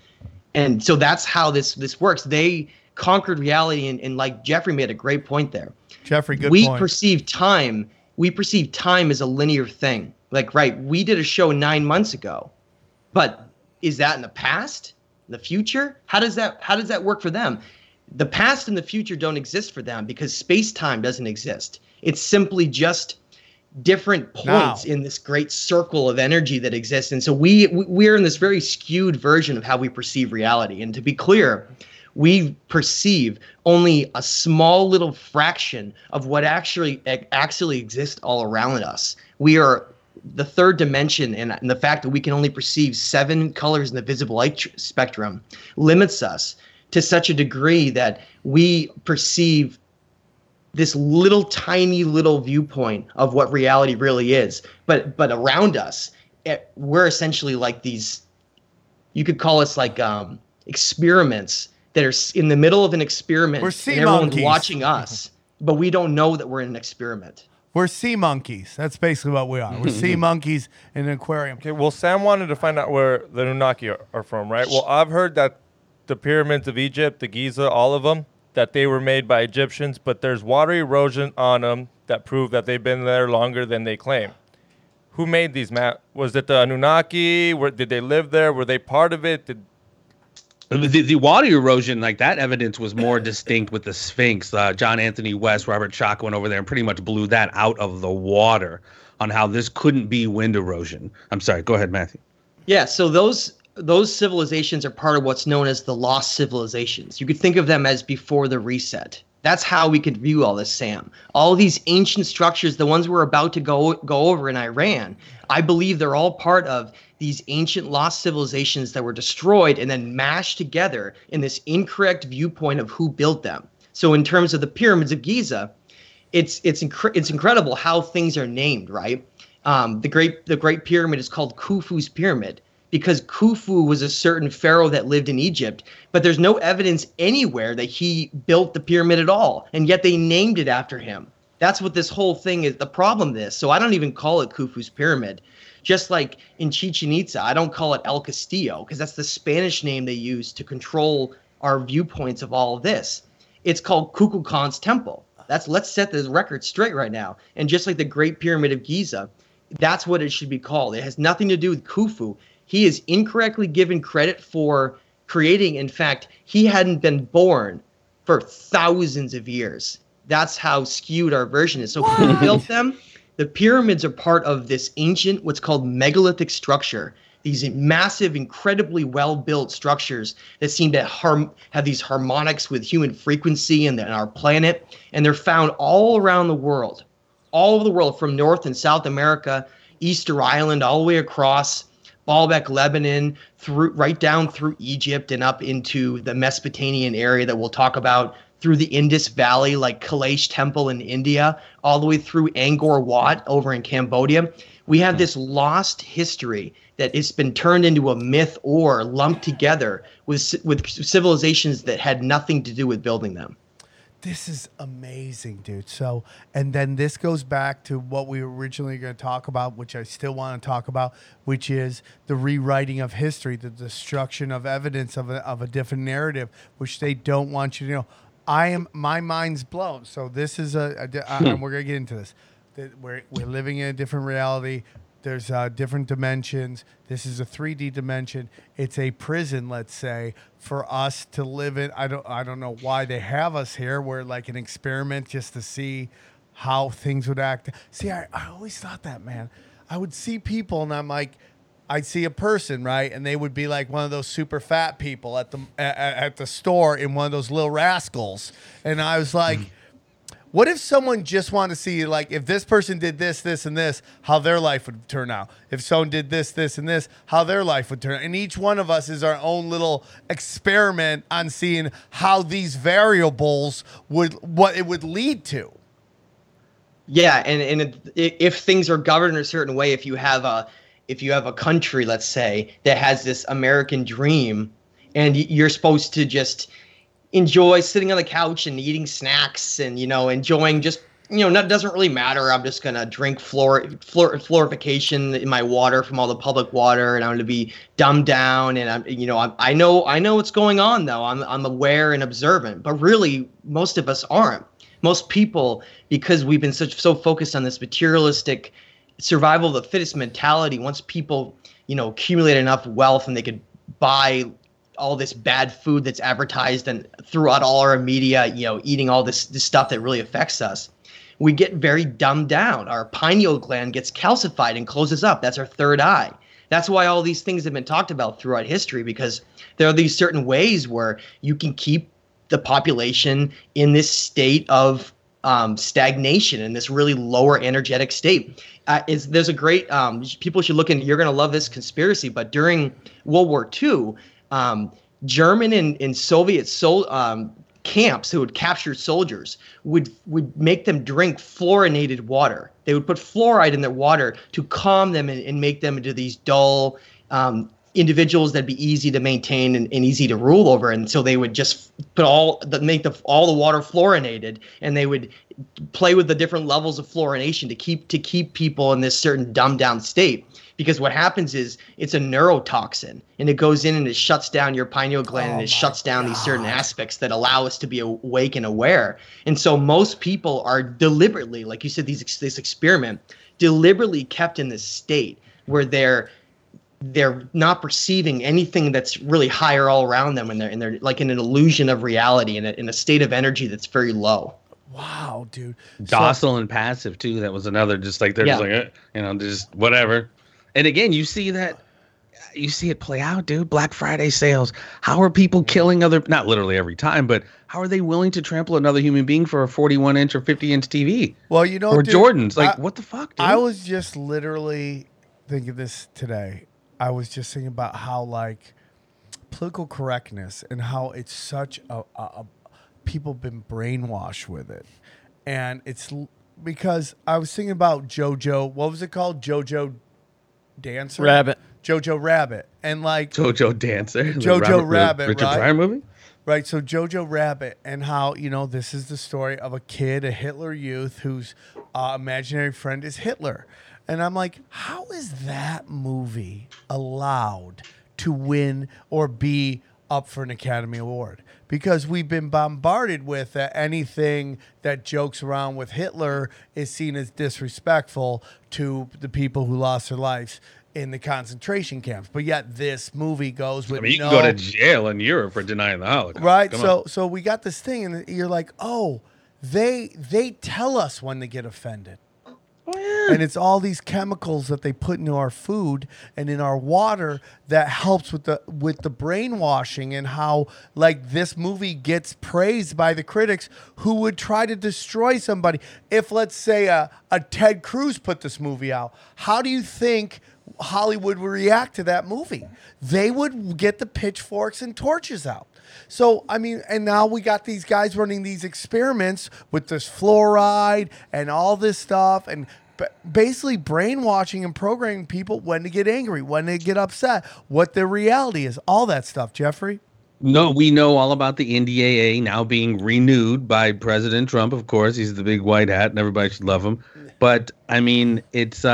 And so that's how this works. They conquered reality, and like Jeffrey made a great point there. Jeffrey, good point. We perceive time as a linear thing. Like, right, we did a show 9 months ago, but is that in the past, the future? How does that work for them? The past and the future don't exist for them because space-time doesn't exist. It's simply just different points in this great circle of energy that exists. And so we're in this very skewed version of how we perceive reality. And to be clear, we perceive only a small little fraction of what actually exists all around us. We are the third dimension, and the fact that we can only perceive 7 colors in the visible light spectrum limits us to such a degree that we perceive this little tiny little viewpoint of what reality really is. But around us, we're essentially like these, you could call us like experiments that are in the middle of an experiment. We're sea and monkeys. Everyone's watching us, but we don't know that we're in an experiment. We're sea monkeys. That's basically what we are. We're sea monkeys in an aquarium. Okay, well, Sam wanted to find out where the Anunnaki are from, right? Well, I've heard that the pyramids of Egypt, the Giza, all of them, that they were made by Egyptians, but there's water erosion on them that prove that they've been there longer than they claim. Who made these, Matt? Was it the Anunnaki? Did they live there? Were they part of it? The water erosion, like that evidence was more distinct with the Sphinx. John Anthony West, Robert Schock went over there and pretty much blew that out of the water on how this couldn't be wind erosion. I'm sorry. Go ahead, Matthew. Yeah, so those civilizations are part of what's known as the lost civilizations. You could think of them as before the reset. That's how we could view all this, Sam. All these ancient structures, the ones we're about to go over in Iran, I believe they're all part of these ancient lost civilizations that were destroyed and then mashed together in this incorrect viewpoint of who built them. So in terms of the pyramids of Giza, it's incredible how things are named, right? The Great Pyramid is called Khufu's Pyramid, because Khufu was a certain pharaoh that lived in Egypt, but there's no evidence anywhere that he built the pyramid at all, and yet they named it after him. That's what this whole thing is, the problem is. So I don't even call it Khufu's Pyramid. Just like in Chichen Itza, I don't call it El Castillo, because that's the Spanish name they use to control our viewpoints of all of this. It's called Kukulcan's Temple. Let's set the record straight right now. And just like the Great Pyramid of Giza, that's what it should be called. It has nothing to do with Khufu. He is incorrectly given credit for creating. In fact, he hadn't been born for thousands of years. That's how skewed our version is. So who built them? The pyramids are part of this ancient, what's called megalithic structure. These massive, incredibly well-built structures that seem to have these harmonics with human frequency and our planet. And they're found all around the world. All over the world, from North and South America, Easter Island, all the way across Baalbek, Lebanon, right down through Egypt and up into the Mesopotamian area that we'll talk about, through the Indus Valley, like Kailash Temple in India, all the way through Angkor Wat over in Cambodia. We have this lost history that it's been turned into a myth or lumped together with civilizations that had nothing to do with building them. This is amazing, dude. So, and then this goes back to what we were originally going to talk about, which I still want to talk about, which is the rewriting of history, the destruction of evidence of a different narrative, which they don't want you to know. My mind's blown. So this is and we're going to get into this. We're living in a different reality. There's different dimensions. This is a 3D dimension. It's a prison, let's say, for us to live in. I don't know why they have us here. We're like an experiment just to see how things would act. See, I always thought that, man. I would see people, and I'm like, I'd see a person, right? And they would be like one of those super fat people at the store in one of those Little Rascals. And I was like... What if someone just wanted to see, like, if this person did this, this, and this, how their life would turn out? If someone did this, this, and this, how their life would turn out? And each one of us is our own little experiment on seeing how these variables what it would lead to. Yeah, and if things are governed a certain way, if you have a country, let's say, that has this American dream, and you're supposed to just enjoy sitting on the couch and eating snacks and, enjoying just, it doesn't really matter. I'm just going to drink fluorification in my water from all the public water, and I'm going to be dumbed down. And I know what's going on, though. I'm aware and observant, but really most of us aren't. Most people, because we've been so focused on this materialistic survival of the fittest mentality, once people, accumulate enough wealth and they could buy all this bad food that's advertised and throughout all our media, eating all this stuff that really affects us, we get very dumbed down. Our pineal gland gets calcified and closes up. That's our third eye. That's why all these things have been talked about throughout history, because there are these certain ways where you can keep the population in this state of stagnation, in this really lower energetic state. There's a great, people should look in, you're going to love this conspiracy, but during World War II, German and Soviet camps who would capture soldiers would make them drink fluorinated water. They would put fluoride in their water to calm them and make them into these dull, individuals that'd be easy to maintain and easy to rule over. And so they would just put all the water fluorinated, and they would play with the different levels of fluorination to keep people in this certain dumbed down state. Because what happens is it's a neurotoxin, and it goes in and it shuts down your pineal gland, and it shuts down these certain aspects that allow us to be awake and aware. And so most people are deliberately, like you said, this experiment, deliberately kept in this state where they're not perceiving anything that's really higher all around them, and they're like in an illusion of reality, in a state of energy that's very low. Wow, dude. Docile and passive too. That was another, just like they're just like just whatever. And again, you see it play out, dude. Black Friday sales. How are people killing not literally every time, but how are they willing to trample another human being for a 41-inch or 50-inch TV? Well, or dude, Jordans. Like, what the fuck, dude? I was just literally thinking this today. I was just thinking about how, like, political correctness and how it's such a people have been brainwashed with it. And it's because I was thinking about JoJo. What was it called? JoJo Dancer? Rabbit. JoJo Rabbit. And like JoJo Dancer. JoJo Rabbit. Richard Pryor movie? Right. So JoJo Rabbit, and how, this is the story of a kid, a Hitler youth, whose imaginary friend is Hitler. And I'm like, how is that movie allowed to win or be up for an Academy Award? Because we've been bombarded with anything that jokes around with Hitler is seen as disrespectful to the people who lost their lives in the concentration camps. But yet this movie goes with you can go to jail in Europe for denying the Holocaust. Right. So we got this thing, and you're like, oh, they tell us when to get offended. And it's all these chemicals that they put into our food and in our water that helps with the brainwashing, and how, like, this movie gets praised by the critics who would try to destroy somebody. If, let's say, a Ted Cruz put this movie out, how do you think Hollywood would react to that movie? They would get the pitchforks and torches out. So, I mean, and now we got these guys running these experiments with this fluoride and all this stuff, and basically brainwashing and programming people when to get angry, when to get upset, what their reality is, all that stuff, Jeffrey. No, we know all about the NDAA now being renewed by President Trump, of course. He's the big white hat, and everybody should love him. But, I mean, it's...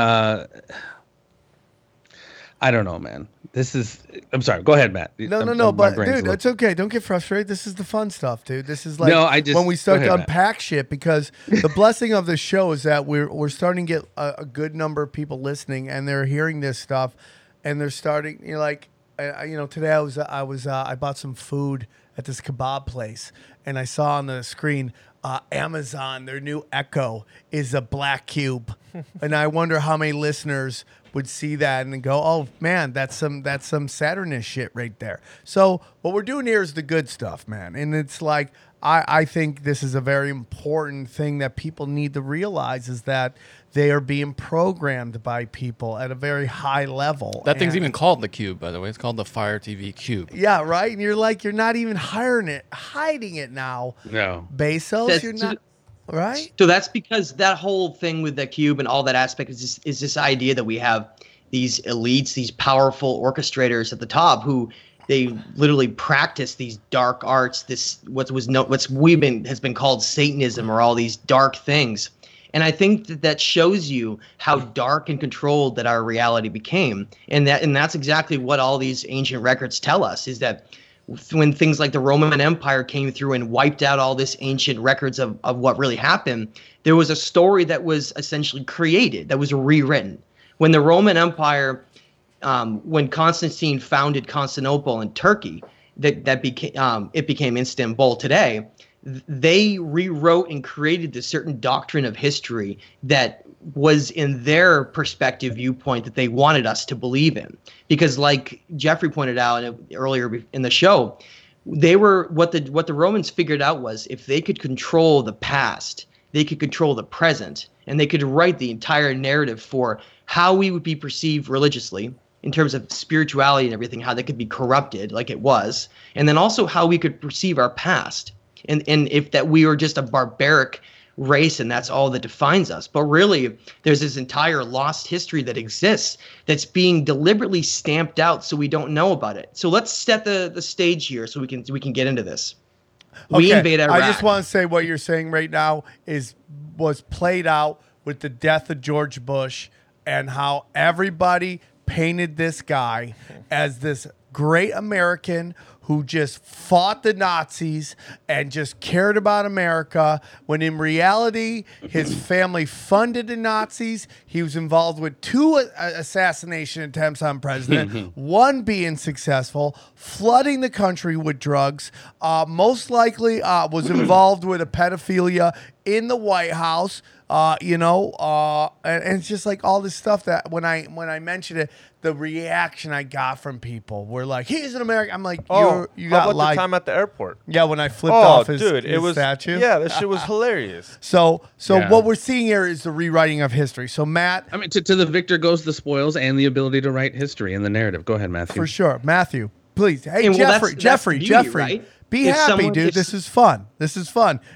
I don't know, man. This is... I'm sorry. Go ahead, Matt. No, but dude, it's okay. Don't get frustrated. This is the fun stuff, dude. This is like when we start to unpack shit, because the blessing of this show is that we're starting to get a good number of people listening, and they're hearing this stuff, and they're starting... You're like... today I bought some food at this kebab place, and I saw on the screen... Amazon, their new Echo is a black cube. And I wonder how many listeners would see that and go, oh, man, that's some Saturnish shit right there. So what we're doing here is the good stuff, man. And it's like, I think this is a very important thing that people need to realize, is that they are being programmed by people at a very high level. That thing's even called the Cube, by the way. It's called the Fire TV Cube. Yeah, right? And you're like, you're not even hiding it now. No. Bezos, you're not... Right? So that's because that whole thing with the Cube and all that aspect is this idea that we have these elites, these powerful orchestrators at the top who... They literally practice these dark arts, has been called Satanism, or all these dark things. And I think that shows you how dark and controlled that our reality became. And that's exactly what all these ancient records tell us, is that when things like the Roman Empire came through and wiped out all this ancient records of what really happened, there was a story that was essentially created, that was rewritten. When the Roman Empire... when Constantine founded Constantinople in Turkey, it became Istanbul today, they rewrote and created this certain doctrine of history that was in their perspective viewpoint that they wanted us to believe in. Because, like Jeffrey pointed out earlier in the show, they were what the Romans figured out was, if they could control the past, they could control the present, and they could write the entire narrative for how we would be perceived religiously, in terms of spirituality and everything, how they could be corrupted like it was, and then also how we could perceive our past. And if that we were just a barbaric race, and that's all that defines us. But really, there's this entire lost history that exists that's being deliberately stamped out so we don't know about it. So let's set the stage here so we can get into this. Okay. We invade Iraq. I just want to say what you're saying right now was played out with the death of George Bush and how everybody painted this guy as this great American who just fought the Nazis and just cared about America, when in reality, his family funded the Nazis. He was involved with 2 assassination attempts on president, one being successful, flooding the country with drugs, most likely was involved with a pedophilia in the White House, and it's just like all this stuff that when I mentioned it, the reaction I got from people were like, "He's an American." I'm like, "You got lied." The time at the airport? Yeah, when I flipped off his statue. Yeah, that shit was hilarious. So yeah. What we're seeing here is the rewriting of history. So Matt, I mean, to the victor goes the spoils and the ability to write history and the narrative. Go ahead, Matthew. For sure, Matthew. Please, hey, and Jeffrey. Right? Be happy, dude. This is fun.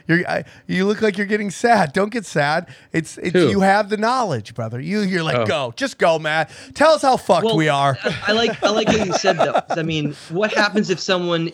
You look like you're getting sad. Don't get sad. It's you have the knowledge, brother. You're like, go. Just go, Matt. Tell us how fucked we are. I like what you said, though. I mean, what happens if someone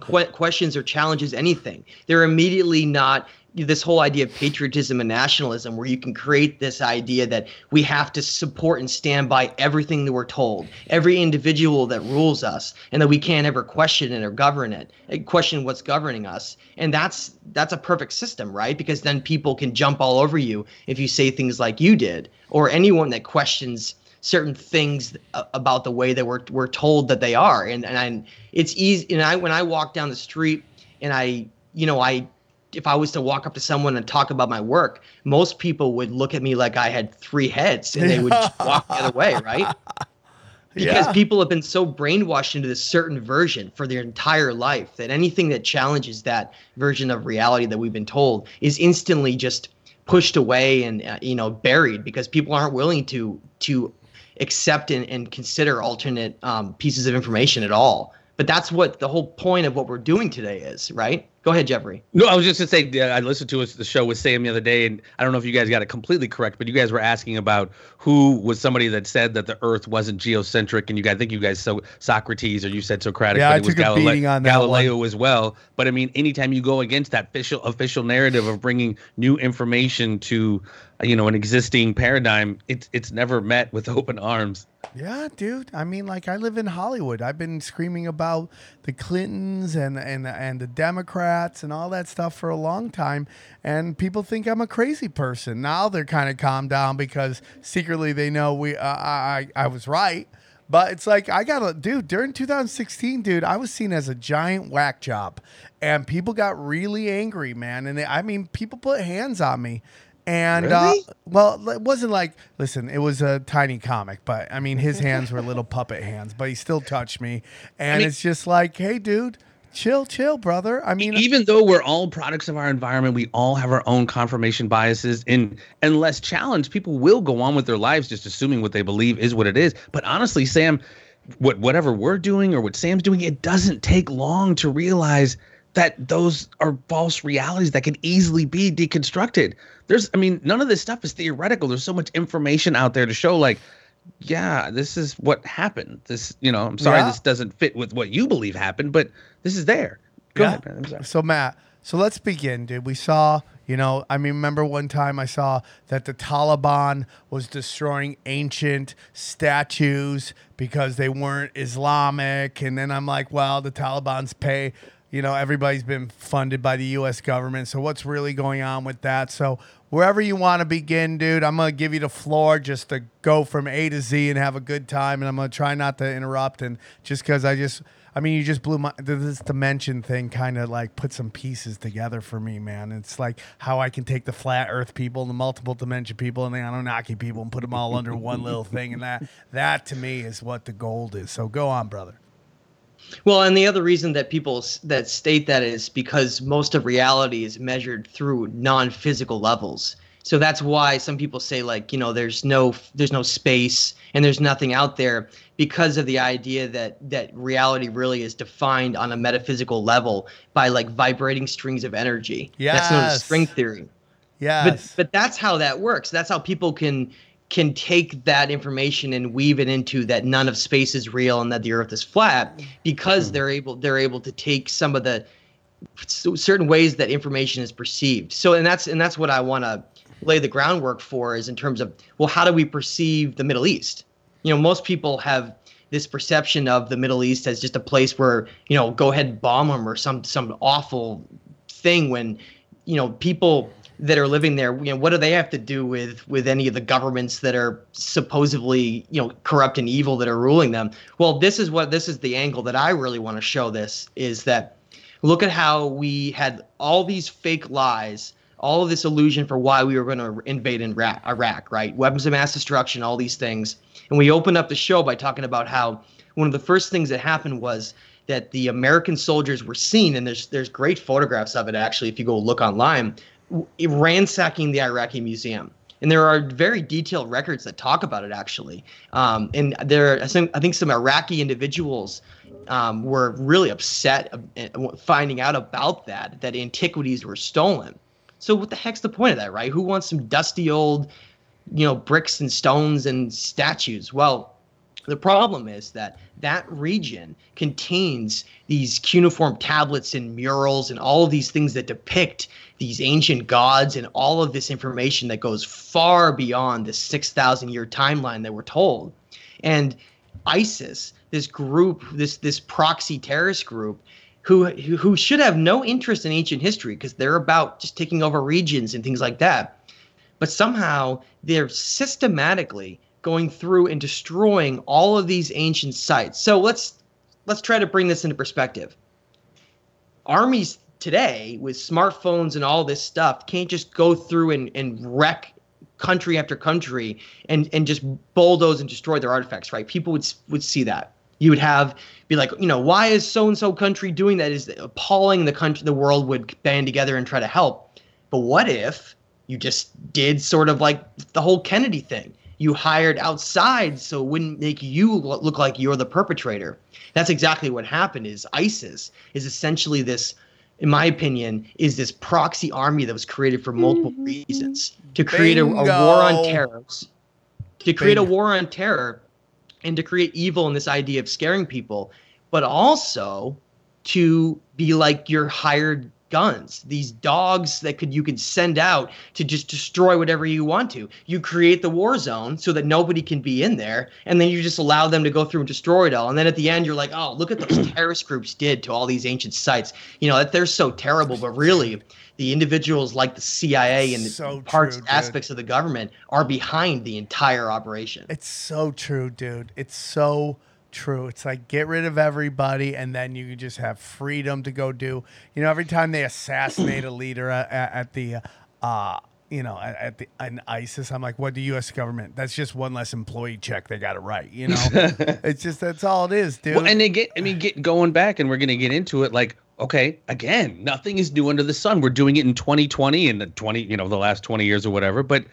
questions or challenges anything? They're immediately not this whole idea of patriotism and nationalism, where you can create this idea that we have to support and stand by everything that we're told, every individual that rules us, and that we can't ever question it or govern it, question what's governing us. And that's a perfect system, right? Because then people can jump all over you if you say things like you did, or anyone that questions certain things about the way that we're told that they are. And it's easy. And when I walk down the street and if I was to walk up to someone and talk about my work, most people would look at me like I had 3 heads, and they would just walk the other way, right? Because people have been so brainwashed into this certain version for their entire life that anything that challenges that version of reality that we've been told is instantly just pushed away and buried, because people aren't willing to accept and consider alternate pieces of information at all. But that's what the whole point of what we're doing today is, right? Go ahead, Jeffrey. No, I was just going to say, I listened to the show with Sam the other day, and I don't know if you guys got it completely correct, but you guys were asking about who was somebody that said that the Earth wasn't geocentric, and Socrates, or you said Socratic, but it was Galileo as well. But I mean, anytime you go against that official narrative of bringing new information to an existing paradigm, it's never met with open arms. Yeah, dude. I mean, like, I live in Hollywood. I've been screaming about the Clintons and the Democrats and all that stuff for a long time, and people think I'm a crazy person. Now they're kind of calmed down because secretly they know I was right. But it's like, during 2016, dude, I was seen as a giant whack job, and people got really angry, man. And people put hands on me. And, really? It wasn't like, listen, it was a tiny comic, but I mean, his hands were little puppet hands, but he still touched me. And it's just like, hey, dude, chill, brother. I mean, even though we're all products of our environment, we all have our own confirmation biases, and unless challenged, people will go on with their lives just assuming what they believe is what it is. But honestly, Sam, whatever we're doing or what Sam's doing, it doesn't take long to realize that those are false realities that can easily be deconstructed. None of this stuff is theoretical. There's so much information out there to show, like, yeah, this is what happened. This, I'm sorry, this doesn't fit with what you believe happened, but this is there. Go ahead, man. I'm sorry. So, Matt, let's begin, dude. We saw, remember one time I saw that the Taliban was destroying ancient statues because they weren't Islamic. And then I'm like, well, the Taliban's pay... everybody's been funded by the U.S. government. So what's really going on with that? So wherever you want to begin, dude, I'm going to give you the floor just to go from A to Z and have a good time. And I'm going to try not to interrupt. And just because you just blew my, this dimension thing kind of like put some pieces together for me, man. It's like how I can take the flat earth people and the multiple dimension people and the Anunnaki people and put them all under one little thing. And that to me is what the gold is. So go on, brother. Well, and the other reason that people that state that is because most of reality is measured through non-physical levels. So that's why some people say, like, there's no space and there's nothing out there, because of the idea that reality really is defined on a metaphysical level by, like, vibrating strings of energy. Yes. That's known as string theory. Yes. But that's how that works. That's how people can take that information and weave it into that none of space is real and that the earth is flat, because they're able to take some of the certain ways that information is perceived. So and that's what I want to lay the groundwork for, is in terms of, well, how do we perceive the Middle East? You know, most people have this perception of the Middle East as just a place where, you know, go ahead and bomb them or some awful thing, when, you know, people that are living there, you know, what do they have to do with any of the governments that are supposedly, you know, corrupt and evil that are ruling them? Well, this is the angle that I really want to show this, is that look at how we had all these fake lies, all of this illusion for why we were going to invade Iraq, right? Weapons of mass destruction, all these things. And we opened up the show by talking about how one of the first things that happened was that the American soldiers were seen, and there's great photographs of it, actually, if you go look online, ransacking the Iraqi museum. And there are very detailed records that talk about it, actually. And there, I think some Iraqi individuals were really upset finding out about that antiquities were stolen. So what the heck's the point of that, right? Who wants some dusty old, you know, bricks and stones and statues? Well, the problem is that region contains these cuneiform tablets and murals and all of these things that depict these ancient gods and all of this information that goes far beyond the 6,000-year timeline that we're told. And ISIS, this group, this proxy terrorist group, who should have no interest in ancient history, because they're about just taking over regions and things like that. But somehow they're systematically going through and destroying all of these ancient sites. So let's try to bring this into perspective. Armies today with smartphones and all this stuff can't just go through and wreck country after country and just bulldoze and destroy their artifacts, right? People would see that. You would be like, you know, why is so-and-so country doing that? Is appalling. The world would band together and try to help. But what if you just did sort of like the whole Kennedy thing? You hired outside so it wouldn't make you look like you're the perpetrator. That's exactly what happened. Is ISIS is essentially this, in my opinion, is this proxy army that was created for multiple reasons. To create a war on terror. To create a war on terror. And to create evil and this idea of scaring people, but also to be like your hired guns, these dogs that you could send out to just destroy whatever you want to. You create the war zone so that nobody can be in there, and then you just allow them to go through and destroy it all. And then at the end, you're like, oh, look at those terrorist groups did to all these ancient sites. You know, that they're so terrible, but really the individuals like the CIA and aspects of the government are behind the entire operation. It's so true, dude. It's so true. It's like, get rid of everybody, and then you just have freedom to go do. You know, every time they assassinate a leader at ISIS, I'm like, what the U.S. government? That's just one less employee check. They got it right. You know, it's just, that's all it is, dude. Well, and they get going back, and we're going to get into it, like, okay, again, nothing is new under the sun. We're doing it in 2020 and the last 20 years or whatever. But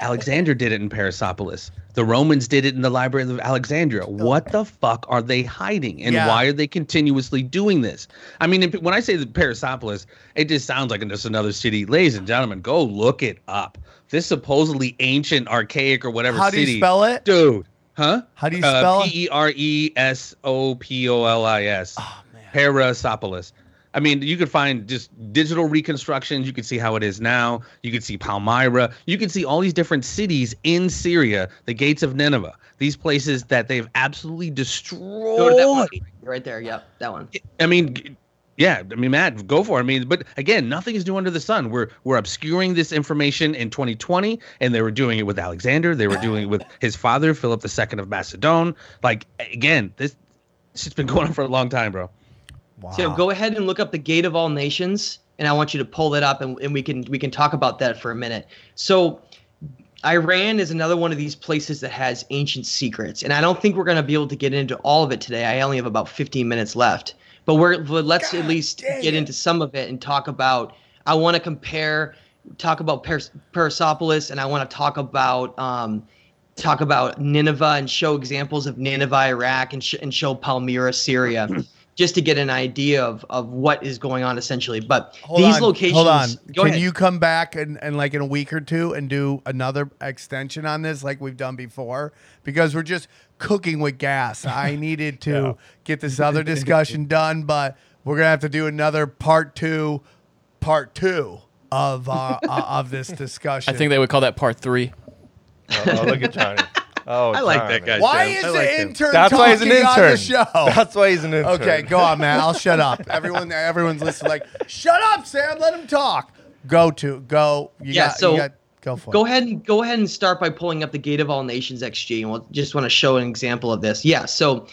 Alexander did it in Persepolis. The Romans did it in the Library of Alexandria. What the fuck are they hiding? And why are they continuously doing this? I mean, when I say the Persepolis, it just sounds like just another city. Ladies and gentlemen, go look it up. This supposedly ancient, archaic, or whatever city. How do you spell it? Dude. Huh? How do you spell it? Peresopolis. Oh, man. Persepolis. I mean, you could find just digital reconstructions. You could see how it is now. You could see Palmyra. You could see all these different cities in Syria, the gates of Nineveh, these places that they've absolutely destroyed. Go to that one. Right there. Yeah, that one. I mean, yeah. I mean, Matt, go for it. I mean, but again, nothing is new under the sun. We're obscuring this information in 2020, and they were doing it with Alexander. They were doing it with his father, Philip II of Macedon. Like, again, this shit's been going on for a long time, bro. Wow. So go ahead and look up the Gate of All Nations, and I want you to pull that up, and we can talk about that for a minute. So Iran is another one of these places that has ancient secrets, and I don't think we're going to be able to get into all of it today. I only have about 15 minutes left, but let's at least get into some of it and talk about. I want to talk about Persepolis, and I want to talk about Nineveh and show examples of Nineveh, Iraq, and show Palmyra, Syria. just to get an idea of what is going on essentially. But these locations. Hold on. Can you come back and like in a week or two and do another extension on this like we've done before? Because we're just cooking with gas. I needed to get this other discussion done, but we're going to have to do another part two of this discussion. I think they would call that part three. Oh, look at Johnny. Oh, I like that guy. Why is the intern talking on the show? That's why he's an intern. Okay, go on, man. I'll shut up. Everyone's listening. Like, shut up, Sam. Let him talk. Go. Go ahead and start by pulling up the Gate of All Nations XG, and we'll just want to show an example of this. Yeah. So,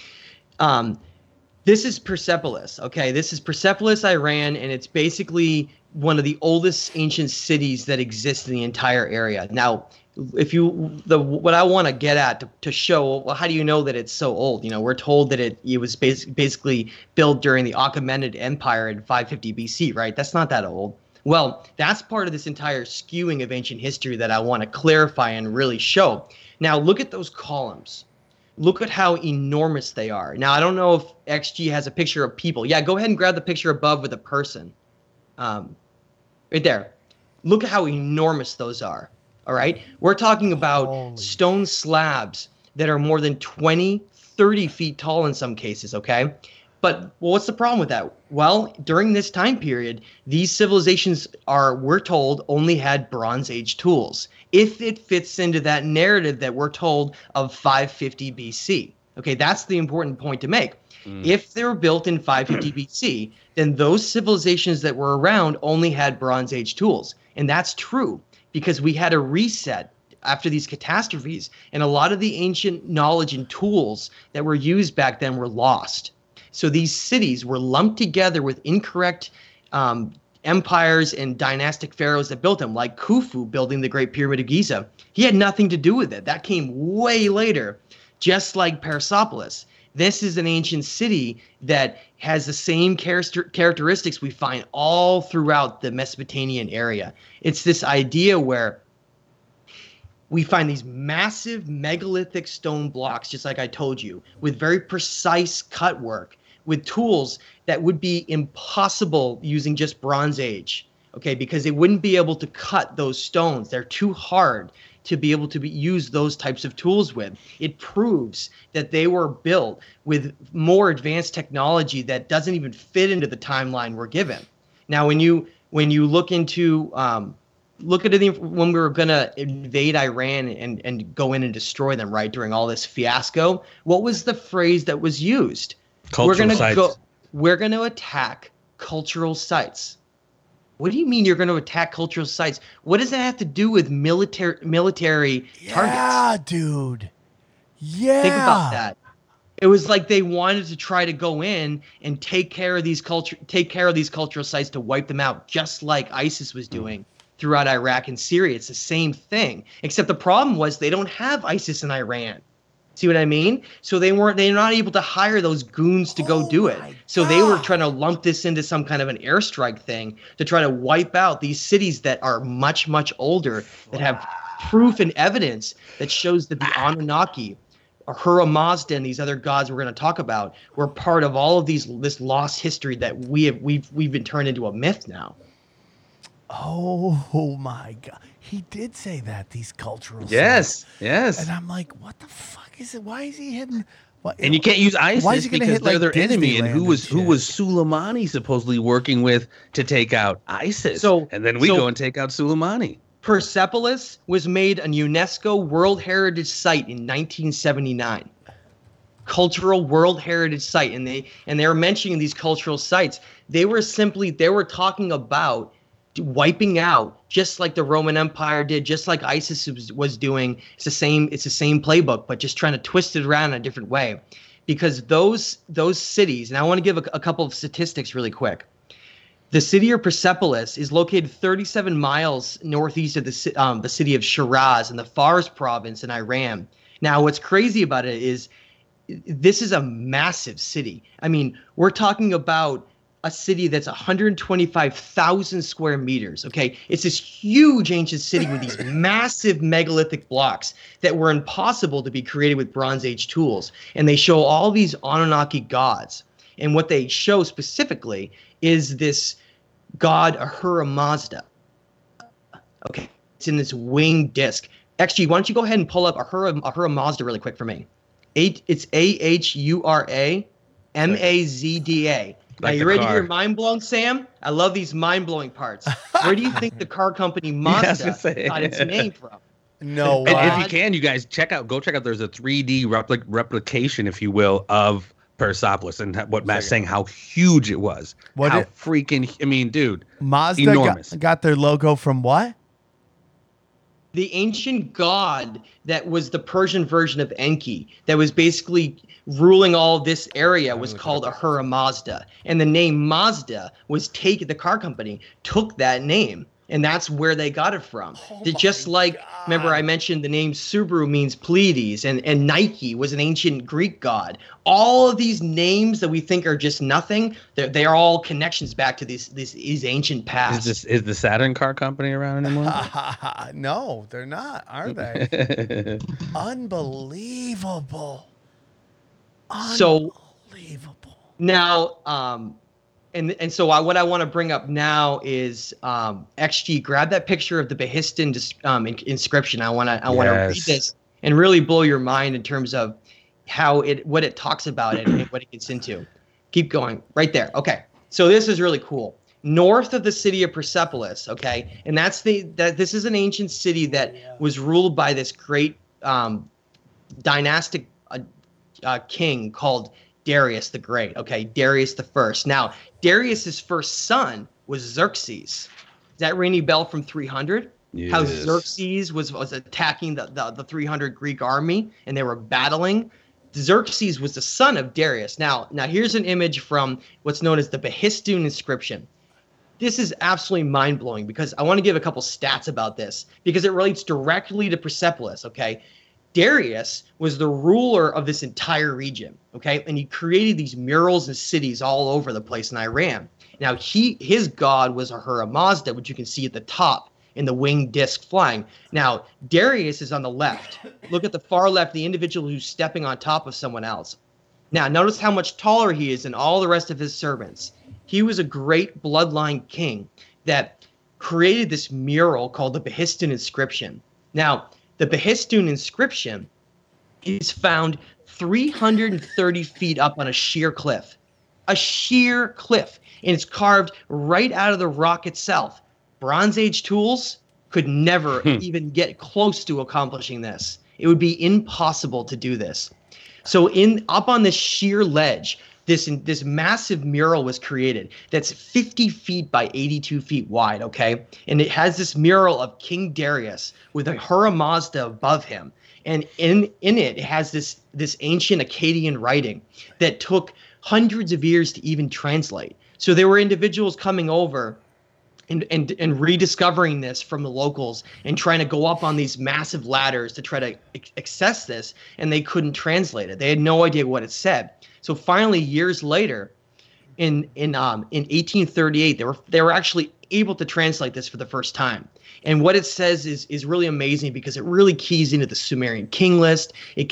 this is Persepolis. Okay, this is Persepolis, Iran, and it's basically one of the oldest ancient cities that exists in the entire area. Now, what I want to get at to show, well, how do you know that it's so old? You know, we're told that it was basically built during the Achaemenid Empire in 550 BC, right? That's not that old. Well, that's part of this entire skewing of ancient history that I want to clarify and really show. Now, look at those columns. Look at how enormous they are. Now, I don't know if XG has a picture of people. Yeah, go ahead and grab the picture above with a person. Right there. Look at how enormous those are. All right, we're talking about stone slabs that are more than 20, 30 feet tall in some cases, okay? But what's the problem with that? Well, during this time period, these civilizations we're told, only had Bronze Age tools. If it fits into that narrative that we're told of 550 BC, okay, that's the important point to make. If they were built in 550 BC, then those civilizations that were around only had Bronze Age tools, and that's true. Because we had a reset after these catastrophes, and a lot of the ancient knowledge and tools that were used back then were lost. So these cities were lumped together with incorrect empires and dynastic pharaohs that built them, like Khufu building the Great Pyramid of Giza. He had nothing to do with it. That came way later, just like Persepolis. This is an ancient city that has the same characteristics we find all throughout the Mesopotamian area. It's this idea where we find these massive megalithic stone blocks, just like I told you, with very precise cut work, with tools that would be impossible using just Bronze Age, okay, because they wouldn't be able to cut those stones. They're too hard to be able to use those types of tools with. It proves that they were built with more advanced technology that doesn't even fit into the timeline we're given. Now, when you look into when we were going to invade Iran and go in and destroy them, right, during all this fiasco, what was the phrase that was used? We're going to attack cultural sites. What do you mean you're going to attack cultural sites? What does that have to do with military targets? Yeah, dude. Yeah. Think about that. It was like they wanted to try to go in and take care of these cultural sites to wipe them out, just like ISIS was doing throughout Iraq and Syria. It's the same thing, except the problem was they don't have ISIS in Iran. See what I mean? So they're not able to hire those goons to go do it. So they were trying to lump this into some kind of an airstrike thing to try to wipe out these cities that are much, much older, that have proof and evidence that shows that the Anunnaki, Ahura Mazda, and these other gods we're going to talk about were part of all of this lost history that we've been turned into a myth now. Oh my God. He did say that, these cultural sites. Yes. And I'm like, what the fuck is it? Why is he hitting? What? And you can't use ISIS because they're like their enemy. And who was Soleimani supposedly working with to take out ISIS? So then we go and take out Soleimani. Persepolis was made a UNESCO World Heritage Site in 1979. Cultural World Heritage Site. And they were mentioning these cultural sites. They were talking about wiping out, just like the Roman Empire did, just like ISIS was doing. It's the same playbook, but just trying to twist it around in a different way, because those cities, and I want to give a couple of statistics really quick. The city of Persepolis is located 37 miles northeast of the city of Shiraz in the Fars province in Iran. Now, what's crazy about it is this is a massive city. I mean, we're talking about a city that's 125,000 square meters, okay? It's this huge ancient city with these massive megalithic blocks that were impossible to be created with Bronze Age tools. And they show all these Anunnaki gods. And what they show specifically is this god Ahura Mazda. Okay, it's in this winged disc. Actually, why don't you go ahead and pull up Ahura Mazda really quick for me. It's Ahura Mazda. Like, are you ready to hear mind blown, Sam? I love these mind blowing parts. Where do you think the car company Mazda got its name from? No, and if you can, you guys go check out. There's a 3D replication, if you will, of Persepolis and what Matt's saying, how huge it was. Mazda enormous. Got their logo from what? The ancient god that was the Persian version of Enki, that was basically ruling all this area, was called Ahura Mazda. And the name Mazda was taken, the car company took that name. And that's where they got it from. Remember I mentioned the name Subaru means Pleiades, and Nike was an ancient Greek god. All of these names that we think are just nothing, they are all connections back to these ancient past. Is the Saturn car company around anymore? No, they're not, are they? Unbelievable. Now, And so what I want to bring up now is XG. Grab that picture of the Behistun inscription. I want to read this and really blow your mind in terms of how it talks about it and what it gets into. Keep going right there. Okay, so this is really cool. North of the city of Persepolis. Okay, and this is an ancient city that was ruled by this great dynastic king called Darius the Great. Okay, Darius the First. Now, Darius's first son was Xerxes. Does that ring any bell from 300? Yes. How Xerxes was attacking the 300 Greek army, and they were battling. Xerxes was the son of Darius. Now here's an image from what's known as the Behistun inscription. This is absolutely mind-blowing because I want to give a couple stats about this because it relates directly to Persepolis, okay? Darius was the ruler of this entire region, okay? And he created these murals and cities all over the place in Iran. Now, his god was Ahura Mazda, which you can see at the top in the winged disc flying. Now, Darius is on the left. Look at the far left, the individual who's stepping on top of someone else. Now, notice how much taller he is than all the rest of his servants. He was a great bloodline king that created this mural called the Behistun inscription. Now, the Behistun inscription is found 330 feet up on a sheer cliff, and it's carved right out of the rock itself. Bronze Age tools could never even get close to accomplishing this. It would be impossible to do this. So up on this sheer ledge, this massive mural was created that's 50 feet by 82 feet wide, okay? And it has this mural of King Darius with Ahura Mazda above him. And in it, it has this ancient Akkadian writing that took hundreds of years to even translate. So there were individuals coming over and rediscovering this from the locals and trying to go up on these massive ladders to try to access this, and they couldn't translate it. They had no idea what it said. So finally, years later, in 1838, they were actually able to translate this for the first time. And what it says is really amazing because it really keys into the Sumerian king list. It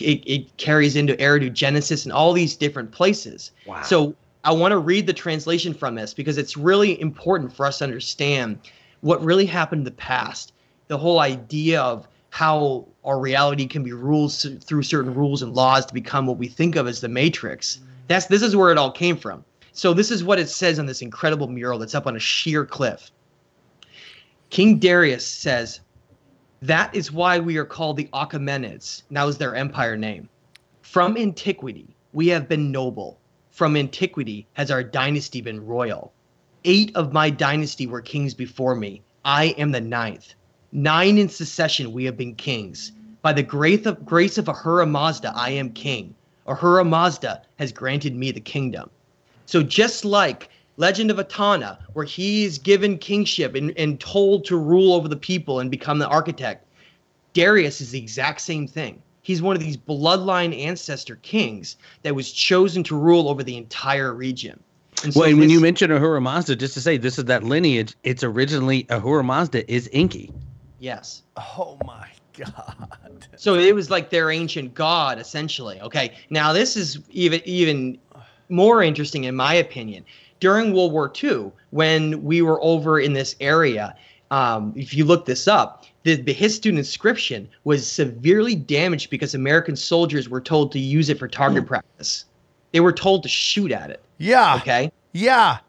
carries into Eridu Genesis and all these different places. Wow. So I want to read the translation from this because it's really important for us to understand what really happened in the past, the whole idea of how our reality can be ruled through certain rules and laws to become what we think of as the Matrix. This is where it all came from. So this is what it says on this incredible mural that's up on a sheer cliff. King Darius says, "That is why we are called the Achaemenids." That was their empire name. "From antiquity, we have been noble. From antiquity has our dynasty been royal. 8 of my dynasty were kings before me. I am the 9th. 9 in succession we have been kings. By the grace of Ahura Mazda, I am king. Ahura Mazda has granted me the kingdom." So just like Legend of Etana, where he is given kingship and told to rule over the people and become the architect, Darius is the exact same thing. He's one of these bloodline ancestor kings that was chosen to rule over the entire region. And so when you mention Ahura Mazda, just to say this is that lineage, it's originally Ahura Mazda is Enki. Yes. Oh my God. So it was like their ancient god, essentially. Okay. Now this is even more interesting, in my opinion, during World War II, when we were over in this area, if you look this up, the Behistun inscription was severely damaged because American soldiers were told to use it for target practice. They were told to shoot at it. Yeah. Okay. Yeah.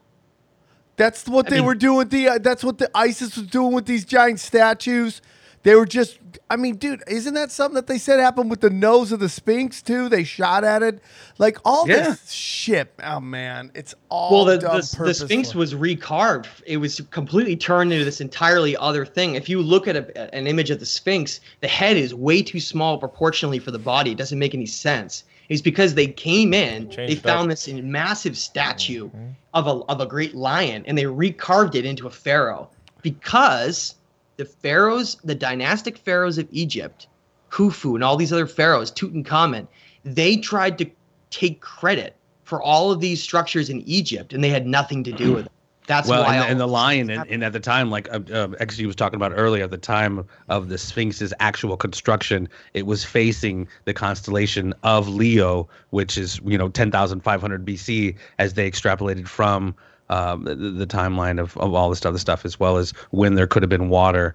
That's what they were doing. That's what the ISIS was doing with these giant statues. They were just, I mean, dude, isn't that something that they said happened with the nose of the Sphinx too? They shot at it, like all this shit. Oh man, it's all the Sphinx was recarved. It was completely turned into this entirely other thing. If you look at an image of the Sphinx, the head is way too small proportionally for the body. It doesn't make any sense. It's because they came in, they found this massive statue of a great lion, and they recarved it into a pharaoh because. The pharaohs, the dynastic pharaohs of Egypt, Khufu and all these other pharaohs, Tutankhamun, they tried to take credit for all of these structures in Egypt, and they had nothing to do with it. That's why. And the lion, and at the time, like XG was talking about earlier, at the time of the Sphinx's actual construction, it was facing the constellation of Leo, which is 10,500 BC, as they extrapolated from. The timeline of all this other stuff, as well as when there could have been water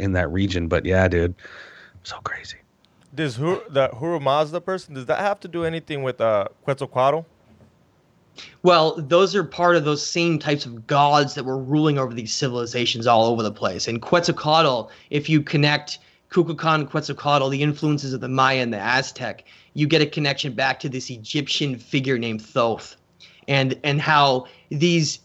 in that region. But yeah, dude, so crazy. Does the Ahura Mazda person, does that have to do anything with Quetzalcoatl? Well, those are part of those same types of gods that were ruling over these civilizations all over the place. And Quetzalcoatl, if you connect Kukulcan and Quetzalcoatl, the influences of the Maya and the Aztec, you get a connection back to this Egyptian figure named Thoth. And how these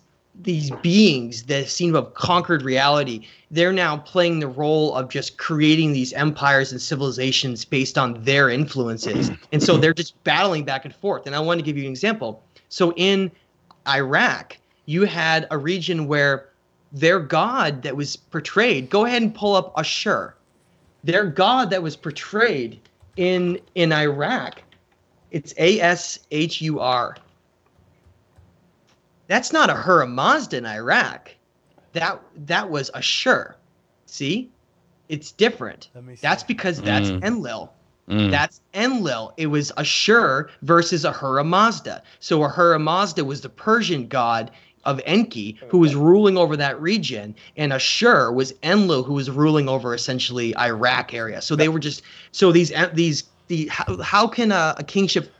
beings that seem to have conquered reality, they're now playing the role of just creating these empires and civilizations based on their influences. And so they're just battling back and forth. And I want to give you an example. So in Iraq, you had a region where their god that was portrayed, go ahead and pull up Ashur. Their god that was portrayed in Iraq, it's Ashur. That's not Ahura Mazda in Iraq. That was Ashur. See? It's different. That's because that's Enlil. That's Enlil. It was Ashur versus Ahura Mazda. So Ahura Mazda was the Persian god of Enki, who was ruling over that region, and Ashur was Enlil, who was ruling over essentially Iraq area. So they were just how can a kingship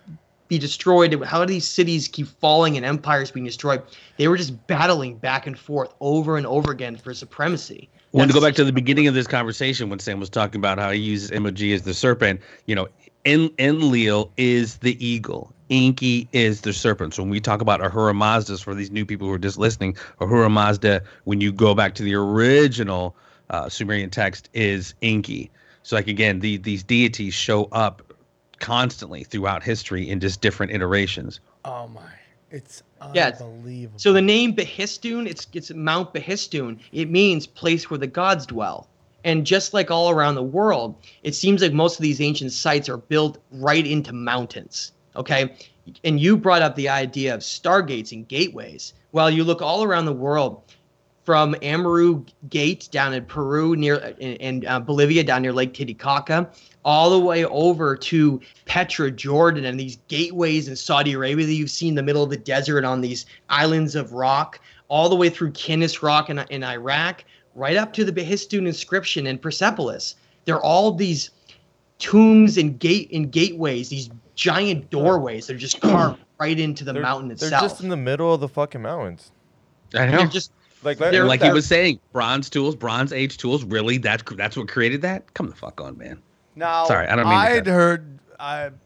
be destroyed? How do these cities keep falling and empires being destroyed? They were just battling back and forth over and over again for supremacy. I want to go back to the beginning of this conversation when Sam was talking about how he uses Emoji as the serpent. Enlil is the eagle. Enki is the serpent. So when we talk about Ahura Mazdas, for these new people who are just listening, Ahura Mazda, when you go back to the original Sumerian text, is Enki. So like again, these deities show up constantly throughout history in just different iterations. Oh my, it's unbelievable. So the name Behistun, it's Mount Behistun. It means place where the gods dwell. And just like all around the world, it seems like most of these ancient sites are built right into mountains. Okay, and you brought up the idea of stargates and gateways. Well, you look all around the world, from Amaru Gate down in Peru near and Bolivia down near Lake Titicaca, all the way over to Petra, Jordan, and these gateways in Saudi Arabia that you've seen in the middle of the desert on these islands of rock, all the way through Kinnis Rock in Iraq, right up to the Behistun inscription in Persepolis. There are all these tombs and gateways, these giant doorways that are just carved right into the mountain itself. They're just in the middle of the fucking mountains. I know. They're just... Like he was saying, bronze tools, bronze age tools. Really, that's what created that? Come the fuck on, man. No, sorry, I don't mean.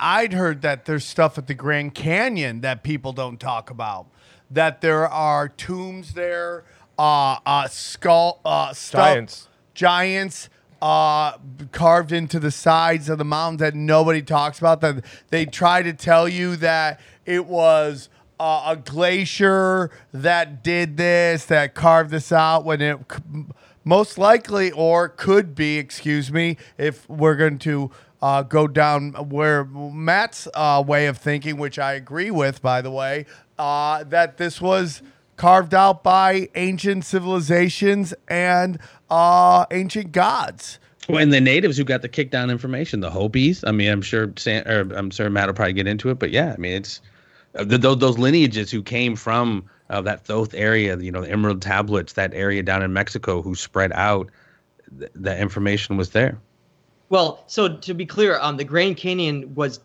I'd heard that there's stuff at the Grand Canyon that people don't talk about. That there are tombs there, giants. Carved into the sides of the mountains that nobody talks about. That they try to tell you that it was. A glacier that did this, that carved this out, when it most likely or could be, if we're going to go down where Matt's way of thinking, which I agree with, by the way, that this was carved out by ancient civilizations and ancient gods. And the natives who got the kickdown information, the Hopis. I mean, I'm sure Matt will probably get into it, but yeah, I mean, it's those lineages who came from that Thoth area, you know, the Emerald Tablets, that area down in Mexico, who spread out, the information was there. Well, so to be clear, the Grand Canyon was,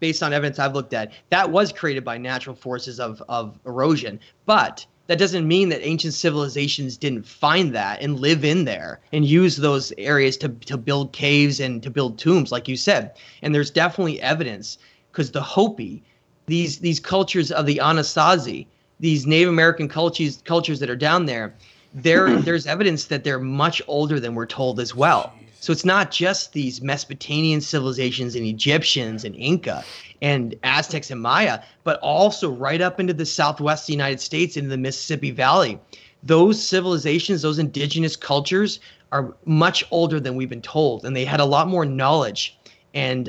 based on evidence I've looked at, that was created by natural forces of erosion. But that doesn't mean that ancient civilizations didn't find that and live in there and use those areas to build caves and to build tombs, like you said. And there's definitely evidence, because the Hopi, these cultures of the Anasazi, these Native American cultures that are down there, there's evidence that they're much older than we're told as well. So it's not just these Mesopotamian civilizations and Egyptians and Inca and Aztecs and Maya, but also right up into the southwest of the United States, into the Mississippi Valley. Those civilizations, those indigenous cultures, are much older than we've been told, and they had a lot more knowledge and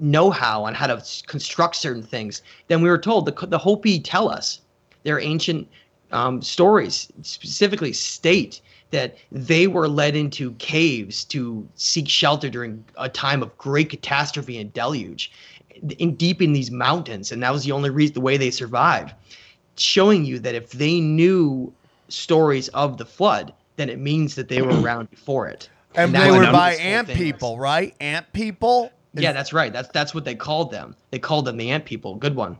know-how on how to construct certain things than we were told. The Hopi tell us their ancient stories specifically state that they were led into caves to seek shelter during a time of great catastrophe and deluge, deep in these mountains, and that was the only reason, the way they survived. Showing you that if they knew stories of the flood, then it means that they were around before it. And they were by ant people, right? Ant people? Yeah, that's right. That's what they called them. They called them the ant people. Good one.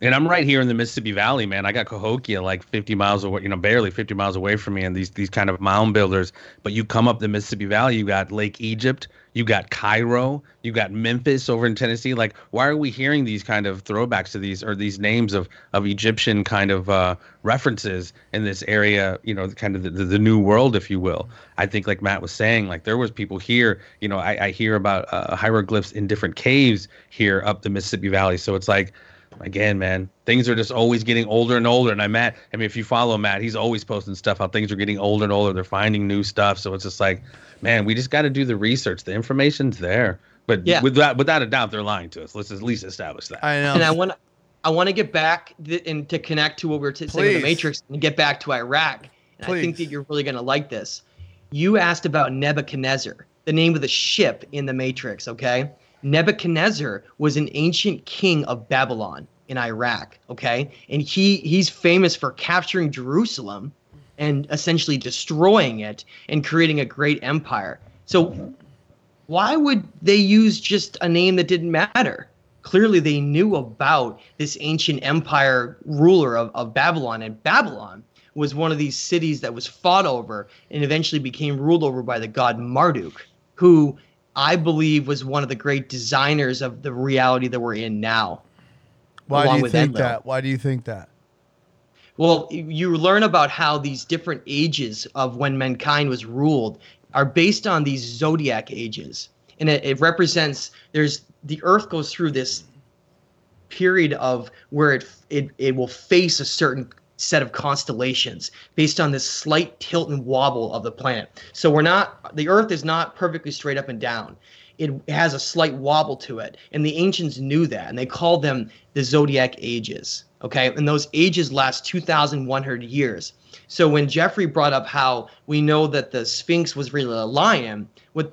And I'm right here in the Mississippi Valley, man. I got Cahokia like 50 miles away, you know, barely 50 miles away from me, and these kind of mound builders. But you come up the Mississippi Valley, you got Lake Egypt, you got Cairo, you got Memphis over in Tennessee. Like, why are we hearing these kind of throwbacks to these, or these names of Egyptian kind of references in this area, you know, kind of the new world, if you will? I think, like Matt was saying, like there was people here, you know, I hear about hieroglyphs in different caves here up the Mississippi Valley. So it's like, again, man, things are just always getting older and older. And I mean, if you follow Matt, he's always posting stuff, how things are getting older and older. They're finding new stuff. So it's just like, man, we just got to do the research. The information's there. But yeah, without a doubt, they're lying to us. Let's at least establish that. I know. And I want to get back and to connect to what we were saying in the Matrix and get back to Iraq. And please. I think that you're really going to like this. You asked about Nebuchadnezzar, the name of the ship in the Matrix, okay? Nebuchadnezzar was an ancient king of Babylon in Iraq, okay? And he's famous for capturing Jerusalem and essentially destroying it and creating a great empire. So why would they use just a name that didn't matter? Clearly they knew about this ancient empire ruler of Babylon, and Babylon was one of these cities that was fought over and eventually became ruled over by the god Marduk, who I believe was one of the great designers of the reality that we're in now. Why do you think that? Well, you learn about how these different ages of when mankind was ruled are based on these zodiac ages. And it represents, the earth goes through this period of where it will face a certain set of constellations based on this slight tilt and wobble of the planet. So the earth is not perfectly straight up and down. It has a slight wobble to it. And the ancients knew that, and they called them the zodiac ages. Okay. And those ages last 2,100 years. So when Jeffrey brought up how we know that the Sphinx was really a lion,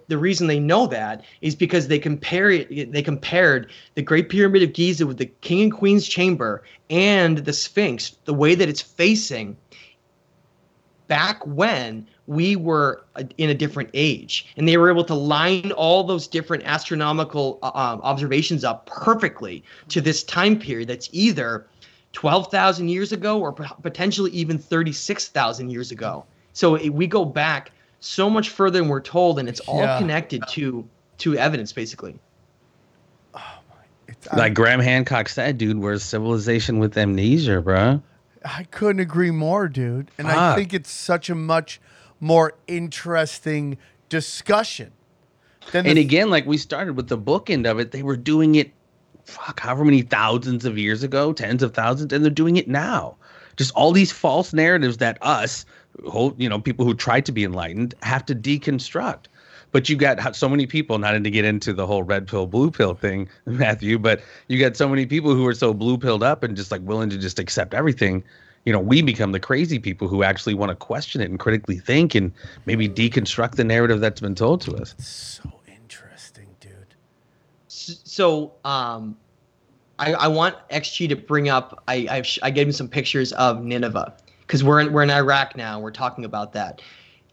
the reason they know that is because they compared the Great Pyramid of Giza with the King and Queen's Chamber and the Sphinx, the way that it's facing, back when we were in a different age. And they were able to line all those different astronomical observations up perfectly to this time period that's either 12,000 years ago or potentially even 36,000 years ago. So we go back so much further than we're told, and it's all connected to evidence, basically. Oh my! Like Graham Hancock said, dude, we're a civilization with amnesia, bro. I couldn't agree more, dude. And I think it's such a much more interesting discussion. And again, like we started with the bookend of it, they were doing it however many thousands of years ago, tens of thousands, and they're doing it now. Just all these false narratives that us, people who try to be enlightened, have to deconstruct. But you got so many people, not to get into the whole red pill, blue pill thing, Matthew, but you got so many people who are so blue pilled up and just like willing to just accept everything. You know, we become the crazy people who actually want to question it and critically think and maybe deconstruct the narrative that's been told to us. So interesting, dude. So I want XG to bring up, I gave him some pictures of Nineveh, because we're in Iraq now. We're talking about that.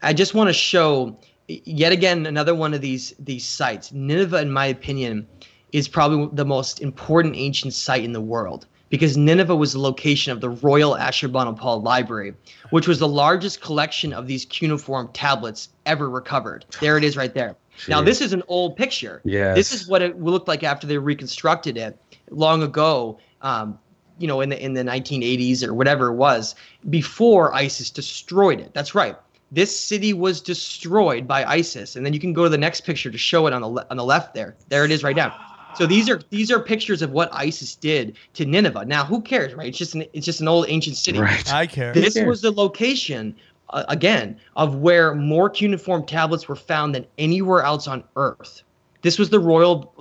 I just want to show yet again another one of these sites. Nineveh, in my opinion, is probably the most important ancient site in the world, because Nineveh was the location of the Royal Ashurbanipal Library, which was the largest collection of these cuneiform tablets ever recovered. There it is right there. Jeez. Now, this is an old picture. Yes. This is what it looked like after they reconstructed it long ago, in the 1980s or whatever it was, before ISIS destroyed it. That's right. This city was destroyed by ISIS. And then you can go to the next picture to show it on the left there. There it is right now. So these are pictures of what ISIS did to Nineveh. Now, who cares, right? It's just an old ancient city. Right. I care. This was the location, again, of where more cuneiform tablets were found than anywhere else on Earth. This was the Royal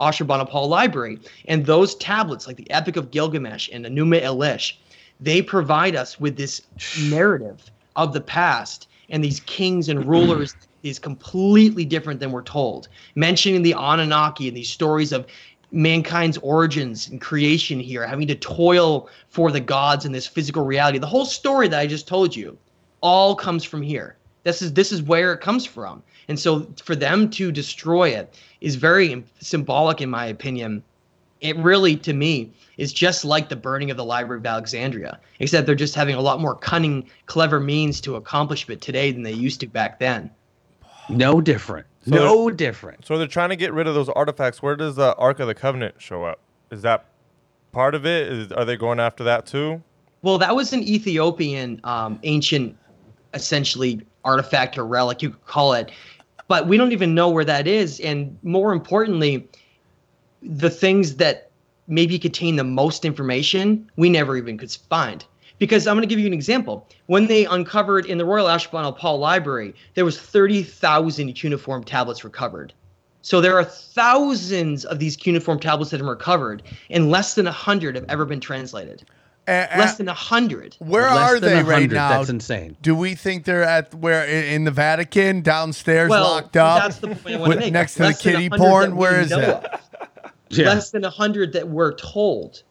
Ashurbanipal Library. And those tablets, like the Epic of Gilgamesh and Enuma Elish, they provide us with this narrative of the past and these kings and rulers is completely different than we're told. Mentioning the Anunnaki and these stories of mankind's origins and creation here, having to toil for the gods in this physical reality. The whole story that I just told you all comes from here. This is where it comes from. And so for them to destroy it is very symbolic, in my opinion. It really, to me, is just like the burning of the Library of Alexandria, except they're just having a lot more cunning, clever means to accomplish it today than they used to back then. No different. So they're trying to get rid of those artifacts. Where does the Ark of the Covenant show up? Is that part of it? Are they going after that too? Well, that was an Ethiopian ancient, essentially, artifact or relic, you could call it. But we don't even know where that is. And more importantly, the things that maybe contain the most information, we never even could find. Because I'm going to give you an example. When they uncovered in the Royal Ashurbanipal Library, there was 30,000 cuneiform tablets recovered. So there are thousands of these cuneiform tablets that have been recovered, and less than 100 have ever been translated. Less than 100. Where are they right now? That's insane. Do we think they're in the Vatican, downstairs, locked up? That's the point I want to make. Next to the kiddie porn, where is it? Yeah. Less than 100 that we're told.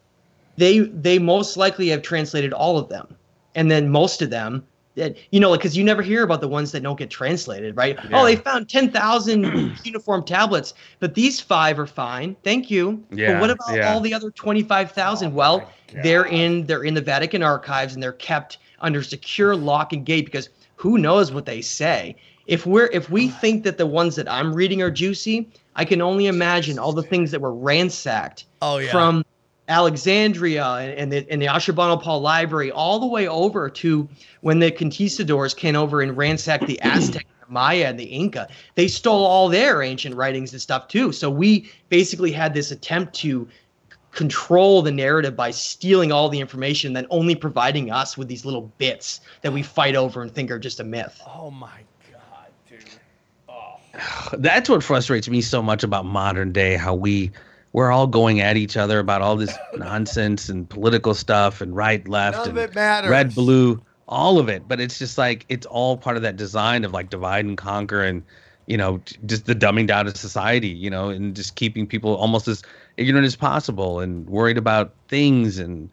They most likely have translated all of them. And then most of them, because you never hear about the ones that don't get translated, right? Yeah. Oh, they found 10,000 cuneiform tablets, but these 5 are fine. Thank you. Yeah. But what about all the other 25,000? Well, they're in the Vatican archives, and they're kept under secure lock and gate, because who knows what they say. If we think that the ones that I'm reading are juicy, I can only imagine all the things that were ransacked from Alexandria and the Ashurbanipal Library, all the way over to when the conquistadors came over and ransacked the Aztec, the Maya, and the Inca. They stole all their ancient writings and stuff too. So we basically had this attempt to control the narrative by stealing all the information, then only providing us with these little bits that we fight over and think are just a myth. Oh my God, dude. Oh. That's what frustrates me so much about modern day, how we're all going at each other about all this nonsense and political stuff and right, left, and red, blue, all of it. But it's just like, it's all part of that design of like divide and conquer and, just the dumbing down of society, and just keeping people almost as ignorant as possible and worried about things. And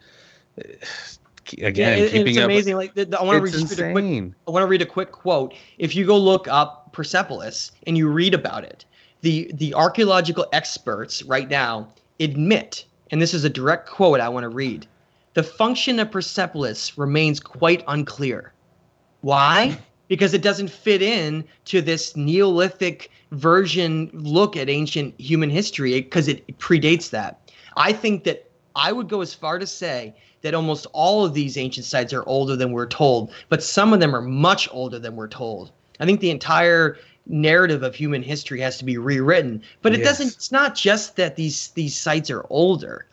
keeping up. It's amazing. I want to read a quick quote. If you go look up Persepolis and you read about it, The archaeological experts right now admit, and this is a direct quote I want to read, the function of Persepolis remains quite unclear. Why? Because it doesn't fit in to this Neolithic version look at ancient human history, because it predates that. I think that I would go as far to say that almost all of these ancient sites are older than we're told, but some of them are much older than we're told. I think the entire narrative of human history has to be rewritten, but it's not just that these sites are older,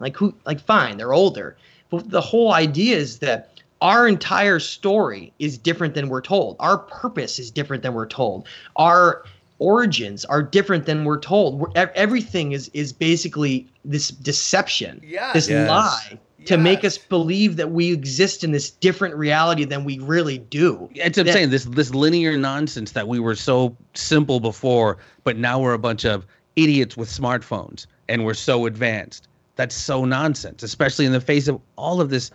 fine, they're older, but the whole idea is that our entire story is different than we're told. Our purpose is different than we're told. Our origins are different than we're told. Everything is basically this deception, lie, to make us believe that we exist in this different reality than we really do. It's what I'm saying, this linear nonsense that we were so simple before, but now we're a bunch of idiots with smartphones and we're so advanced. That's so nonsense, especially in the face of all of this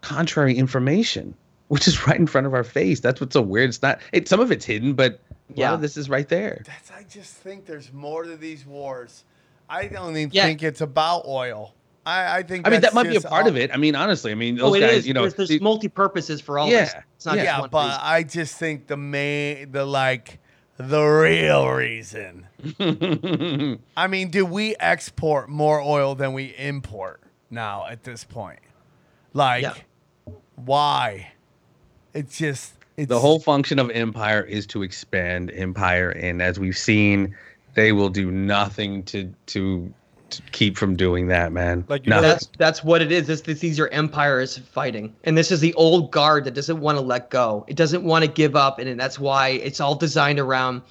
contrary information, which is right in front of our face. That's what's so weird. It's not. Some of it's hidden, but yeah, a lot of this is right there. I just think there's more to these wars. I don't even think it's about oil. I think. I mean, that might be a part of it. I mean, honestly, I mean, those guys. Is. You know, there's multi purposes for all this. It's not just one reason. I just think the real reason. I mean, do we export more oil than we import now at this point? Why? It's the whole function of empire is to expand empire, and as we've seen, they will do nothing to keep from doing that, man. That's what it is. These are empires fighting, and this is the old guard that doesn't want to let go. It doesn't want to give up, and that's why it's all designed around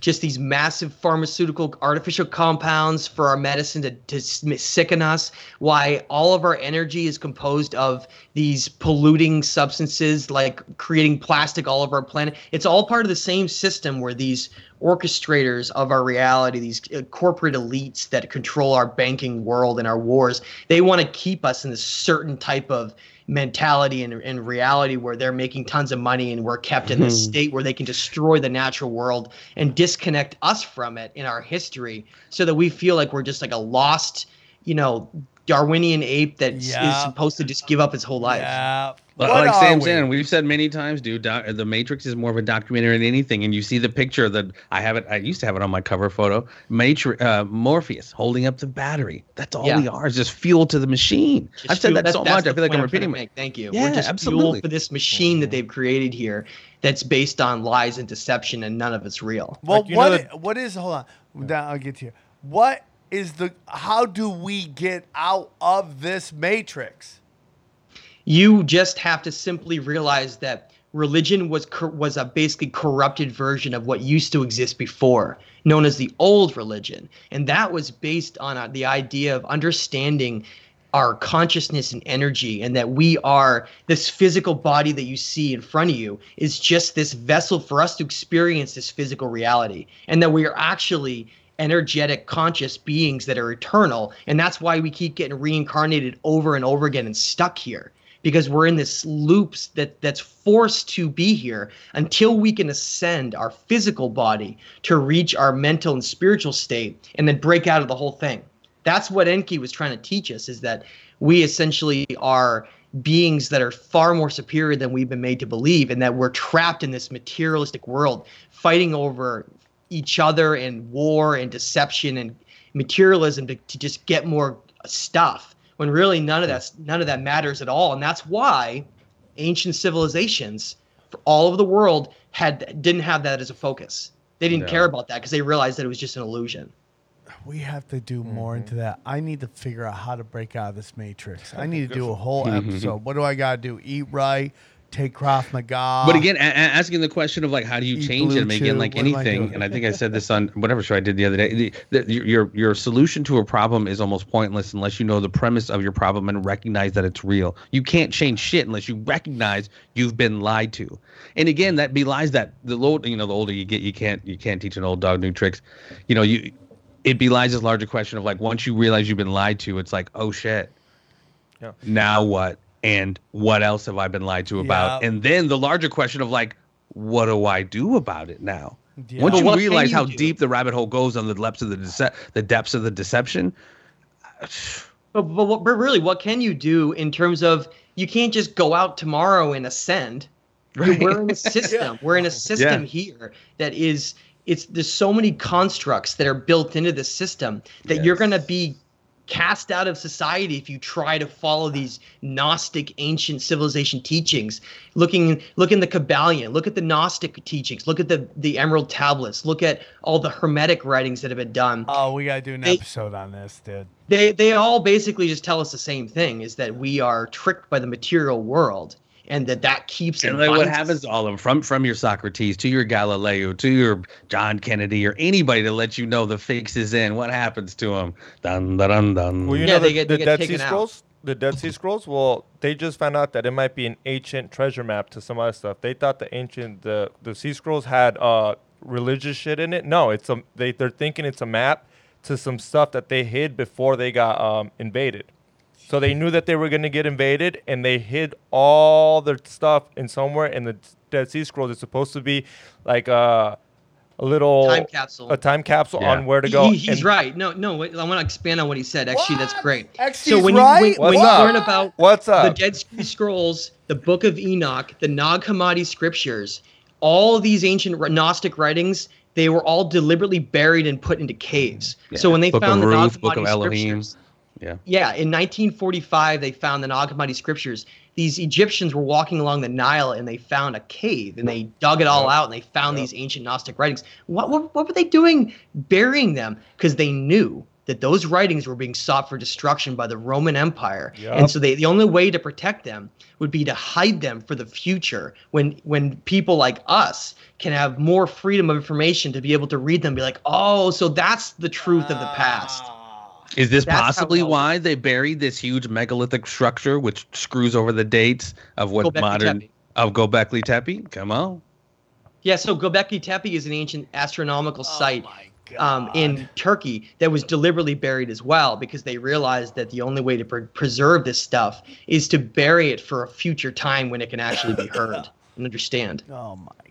just these massive pharmaceutical artificial compounds for our medicine to sicken us, why all of our energy is composed of these polluting substances like creating plastic all over our planet. It's all part of the same system where these orchestrators of our reality, these corporate elites that control our banking world and our wars, they want to keep us in this certain type of mentality and reality where they're making tons of money and we're kept in this state where they can destroy the natural world and disconnect us from it in our history so that we feel like we're just like a lost, Darwinian ape that is supposed to just give up his whole life. Yeah. Like Sam Zinn, we've said many times, dude, The Matrix is more of a documentary than anything. And you see the picture that I used to have it on my cover photo, Morpheus holding up the battery. That's all we are, is just fuel to the machine. I've said that so much, I feel like I'm repeating it. Thank you. Yeah, we're just fuel for this machine that they've created here that's based on lies and deception, and none of it's real. Well, hold on, I'll get to you. What is how do we get out of this matrix? You just have to simply realize that religion was a basically corrupted version of what used to exist before, known as the old religion. And that was based on the idea of understanding our consciousness and energy, and that we are this physical body that you see in front of you is just this vessel for us to experience this physical reality, and that we are actually energetic, conscious beings that are eternal. And that's why we keep getting reincarnated over and over again and stuck here, because we're in this loops that's forced to be here until we can ascend our physical body to reach our mental and spiritual state and then break out of the whole thing. That's what Enki was trying to teach us, is that we essentially are beings that are far more superior than we've been made to believe, and that we're trapped in this materialistic world fighting over each other and war and deception and materialism to just get more stuff, when really none of that matters at all. And that's why ancient civilizations for all over the world didn't have that as a focus. They didn't care about that because they realized that it was just an illusion. We have to do more into that. I need to figure out how to break out of this matrix. I need to do a whole episode. What do I got to do? Eat right, take Krav Maga. But again, asking the question of how do you change it? Again, like anything, and I think I said this on whatever show I did the other day, your solution to a problem is almost pointless unless you know the premise of your problem and recognize that it's real. You can't change shit unless you recognize you've been lied to. And again, that belies that the older you get, you can't teach an old dog new tricks. It belies this larger question of once you realize you've been lied to, it's like, oh shit, now what? And what else have I been lied to about? And then the larger question of what do I do about it now? Yeah. Once you realize how deep the rabbit hole goes on the depths of the depths of the deception. But really, what can you do in terms of, you can't just go out tomorrow and ascend. Right? We're in a system. We're in a system here that is, there's so many constructs that are built into the system that you're going to be cast out of society if you try to follow these Gnostic ancient civilization teachings. Look in the Kabbalion, look at the Gnostic teachings, look at the Emerald Tablets, look at all the Hermetic writings that have been done. Oh, we gotta do an episode on this, dude. They all basically just tell us the same thing, is that we are tricked by the material world, and that keeps. And what happens to all of them, from your Socrates to your Galileo to your John Kennedy or anybody to let you know the fix is in. What happens to them? Dun dun dun. Well, they get taken out. The Dead Sea Scrolls. Well, they just found out that it might be an ancient treasure map to some other stuff. They thought the Sea Scrolls had religious shit in it. No, they're thinking it's a map to some stuff that they hid before they got invaded. So they knew that they were going to get invaded, and they hid all their stuff in somewhere. And the Dead Sea Scrolls is supposed to be like a little time capsule on where to go. He's right. No. I want to expand on what he said. Actually, that's great. So when you learn about the Dead Sea Scrolls, the Book of Enoch, the Nag Hammadi scriptures, all of these ancient Gnostic writings, they were all deliberately buried and put into caves. Yeah. So when they found the Nag Hammadi scriptures, in 1945 they found the Nag Hammadi scriptures. These Egyptians were walking along the Nile and they found a cave and they dug it all out and they found these ancient Gnostic writings. What were they doing burying them? Because they knew that those writings were being sought for destruction by the Roman Empire. Yep. And so the only way to protect them would be to hide them for the future when people like us can have more freedom of information to be able to read them and be like, oh, so that's the truth of the past. Is this possibly why they buried this huge megalithic structure which screws over the dates of what Göbekli Tepe? Come on. Yeah, so Göbekli Tepe is an ancient astronomical site in Turkey that was deliberately buried as well because they realized that the only way to preserve this stuff is to bury it for a future time when it can actually be heard and understand. Oh, my God.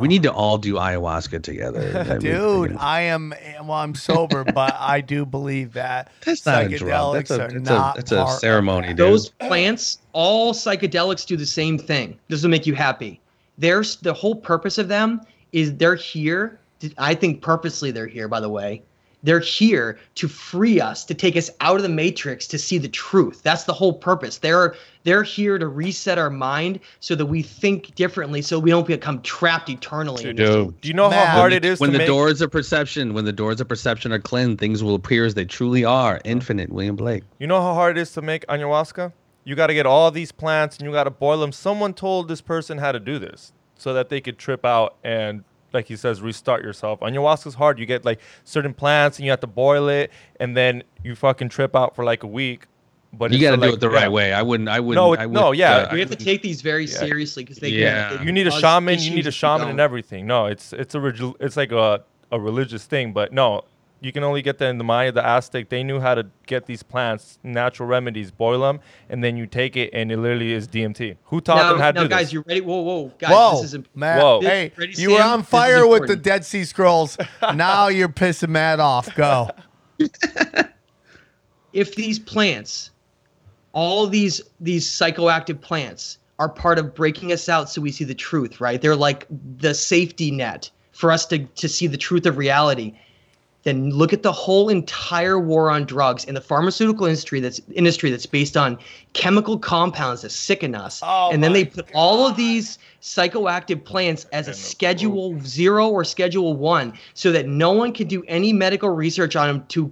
We need to all do ayahuasca together. Dude, I'm sober, but I do believe that psychedelics are not a ceremony, dude. Those plants, all psychedelics do the same thing. This will make you happy. The whole purpose of them is they're here. I think purposely they're here, by the way. They're here to free us, to take us out of the matrix, to see the truth. That's the whole purpose. They're here to reset our mind so that we think differently, so we don't become trapped eternally. Do you know how hard it is to make... When the doors of perception are cleansed, things will appear as they truly are. Infinite, William Blake. You know how hard it is to make ayahuasca? You got to get all these plants and you got to boil them. Someone told this person how to do this so that they could trip out and... like he says, restart yourself. Ayahuasca's hard. You get like certain plants and you have to boil it and then you fucking trip out for like a week. But you got to do it the right way. We have to take these very seriously because you need a shaman. You need a shaman and everything. No, it's like a religious thing. But no, you can only get that in the Maya, the Aztec. They knew how to get these plants, natural remedies, boil them, and then you take it, and it literally is DMT. Who taught them how to do this? Now, guys, you ready? Whoa, guys, this is important. Matt, hey, you were on fire with the Dead Sea Scrolls. Now you're pissing Matt off. Go. If these plants, all these psychoactive plants, are part of breaking us out so we see the truth, right? They're like the safety net for us to see the truth of reality. Then look at the whole entire war on drugs and the pharmaceutical industry that's based on chemical compounds that sicken us. And then they put all of these psychoactive plants as a Schedule 0 or Schedule 1 so that no one can do any medical research on them to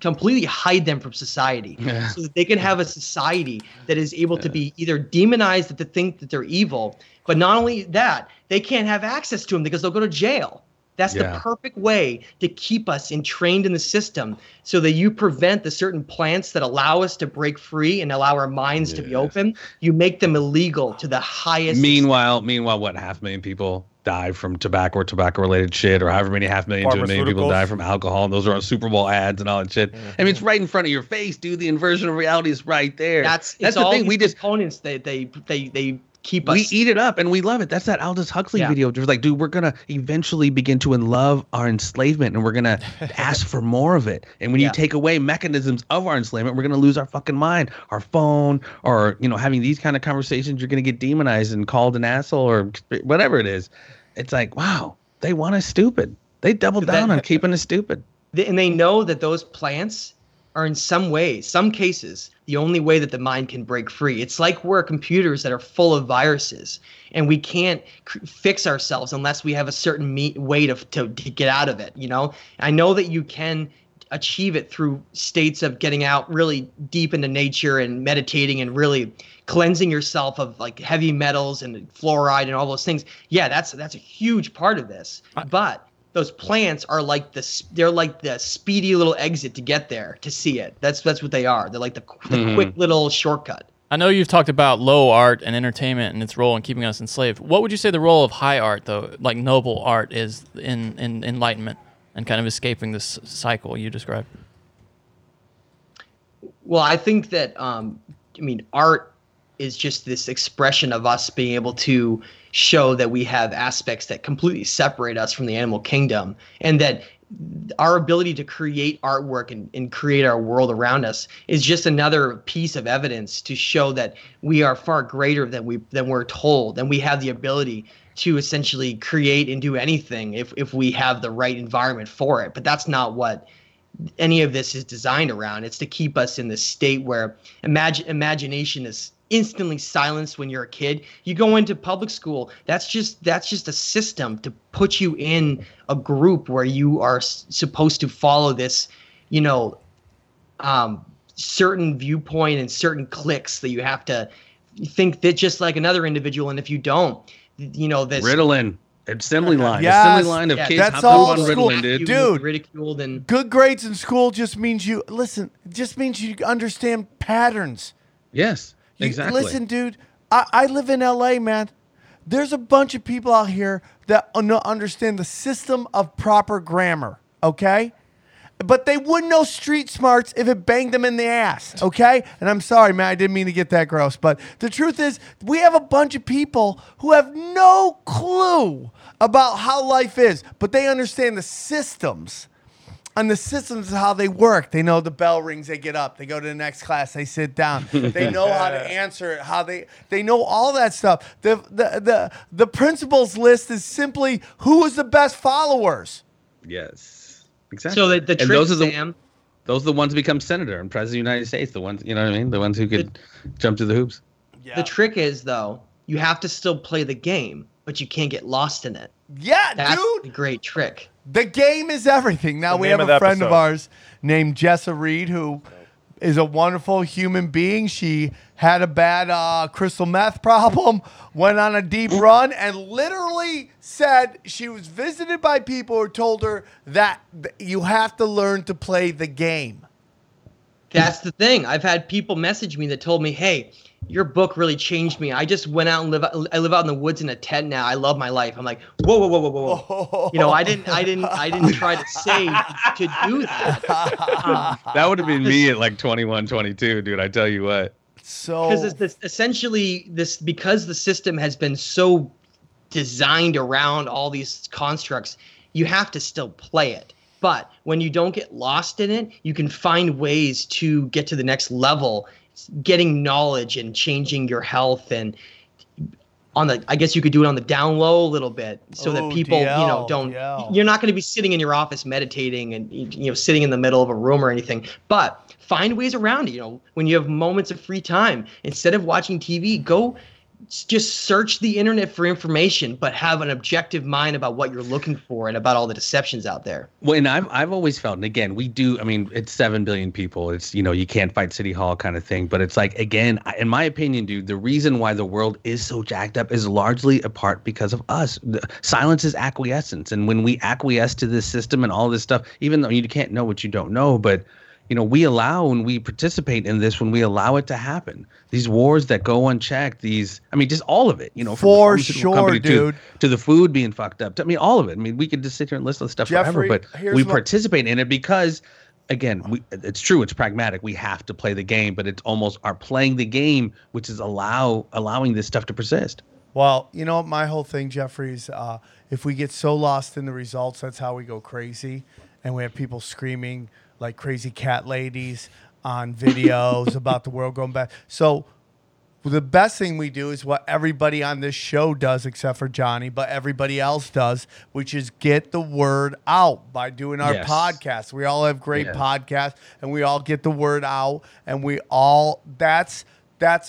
completely hide them from society so that they can have a society that is able to be either demonized to think that they're evil, but not only that, they can't have access to them because they'll go to jail. That's the perfect way to keep us entrained in the system so that you prevent the certain plants that allow us to break free and allow our minds to be open. You make them illegal to the highest. Meanwhile, what, 500,000 people die from tobacco or tobacco-related shit, or however many 500,000 to 1 million people die from alcohol, and those are on Super Bowl ads and all that shit. Mm-hmm. I mean, it's right in front of your face, dude. The inversion of reality is right there. That's the thing. We just components that they keep us. We eat it up and we love it. That's that Aldous Huxley video. Just like, dude, we're going to eventually begin to love our enslavement and we're going to ask for more of it. And when you take away mechanisms of our enslavement, we're going to lose our fucking mind, our phone, or, having these kind of conversations, you're going to get demonized and called an asshole or whatever it is. It's like, wow, they want us stupid. They doubled down on keeping us stupid. And they know that those plants are in some cases, the only way that the mind can break free. It's like we're computers that are full of viruses, and we can't fix ourselves unless we have a certain way to get out of it, I know that you can achieve it through states of getting out really deep into nature and meditating and really cleansing yourself of like heavy metals and fluoride and all those things. Yeah, that's a huge part of this, but... those plants are like they're like the speedy little exit to get there to see it. That's what they are. They're like the quick little shortcut. I know you've talked about low art and entertainment and its role in keeping us enslaved. What would you say the role of high art, though, like noble art, is in enlightenment? and kind of escaping this cycle you described? Well, I think that, I mean, art is just this expression of us being able to show that we have aspects that completely separate us from the animal kingdom, and that our ability to create artwork and create our world around us is just another piece of evidence to show that we are far greater than we're told, and we have the ability to essentially create and do anything if we have the right environment for it. But that's not what any of this is designed around. It's to keep us in this state where imagination is instantly silenced when you're a kid. You go into public school, that's just a system to put you in a group where you are supposed to follow this, you know, certain viewpoint and certain cliques that you have to think that just like another individual. And if you don't, you know, this Ritalin. Assembly line. Yes. Assembly line of kids. That's all on school. Ritalin, dude. Ridiculed and good grades in school just means you listen, just means you understand patterns. Yes, exactly. Listen, dude, I live in LA, man. There's a bunch of people out here that understand the system of proper grammar, okay? But they wouldn't know street smarts if it banged them in the ass, okay? And I'm sorry, man, I didn't mean to get that gross. But the truth is, we have a bunch of people who have no clue about how life is, but they understand the systems. And the systems of how they work. They know the bell rings, they get up, they go to the next class, they sit down. They know how to answer it, how they know all that stuff. The principles list is simply who is the best followers. Yes. Exactly. So the trick, those are the ones who become senator and president of the United States, the ones, you know what I mean? The ones who could jump through the hoops. Yeah. The trick is, though, you have to still play the game, but you can't get lost in it. Yeah, that's dude. A great trick. The game is everything. Now, we have a friend of ours named Jessa Reed, who is a wonderful human being. She had a bad crystal meth problem, went on a deep run, and literally said she was visited by people who told her that you have to learn to play the game. That's the thing. I've had people message me that told me, hey, your book really changed me. I just went out and live out in the woods in a tent now. I love my life. I'm like, whoa. You know, I didn't try to say to do that. That would have been me at like 21, 22, dude. I tell you what. So because the system has been so designed around all these constructs, you have to still play it. But when you don't get lost in it, you can find ways to get to the next level, getting knowledge and changing your health, and I guess you could do it on the down low a little bit so that people, you know, don't, you're not going to be sitting in your office meditating and, you know, sitting in the middle of a room or anything, but find ways around it. You know, when you have moments of free time, instead of watching TV, go just search the internet for information, but have an objective mind about what you're looking for and about all the deceptions out there. Well, and I've always felt, and again, we do, I mean, it's 7 billion people. It's, you know, you can't fight City Hall kind of thing. But it's like, again, in my opinion, dude, the reason why the world is so jacked up is largely a part because of us. Silence is acquiescence. And when we acquiesce to this system and all this stuff, even though you can't know what you don't know, but you know, we allow, when we participate in this, when we allow it to happen, these wars that go unchecked, these, I mean, just all of it, you know, for sure, dude, to the food being fucked up. I mean, all of it. I mean, we could just sit here and list this stuff forever, but we participate in it because, again, it's true, it's pragmatic. We have to play the game, but it's almost our playing the game, which is allowing this stuff to persist. Well, you know, my whole thing, Jeffrey, is if we get so lost in the results, that's how we go crazy. And we have people screaming like crazy cat ladies on videos about the world going back. So the best thing we do is what everybody on this show does, except for Johnny, but everybody else does, which is get the word out by doing our podcast. We all have great podcasts, and we all get the word out, and we all, that's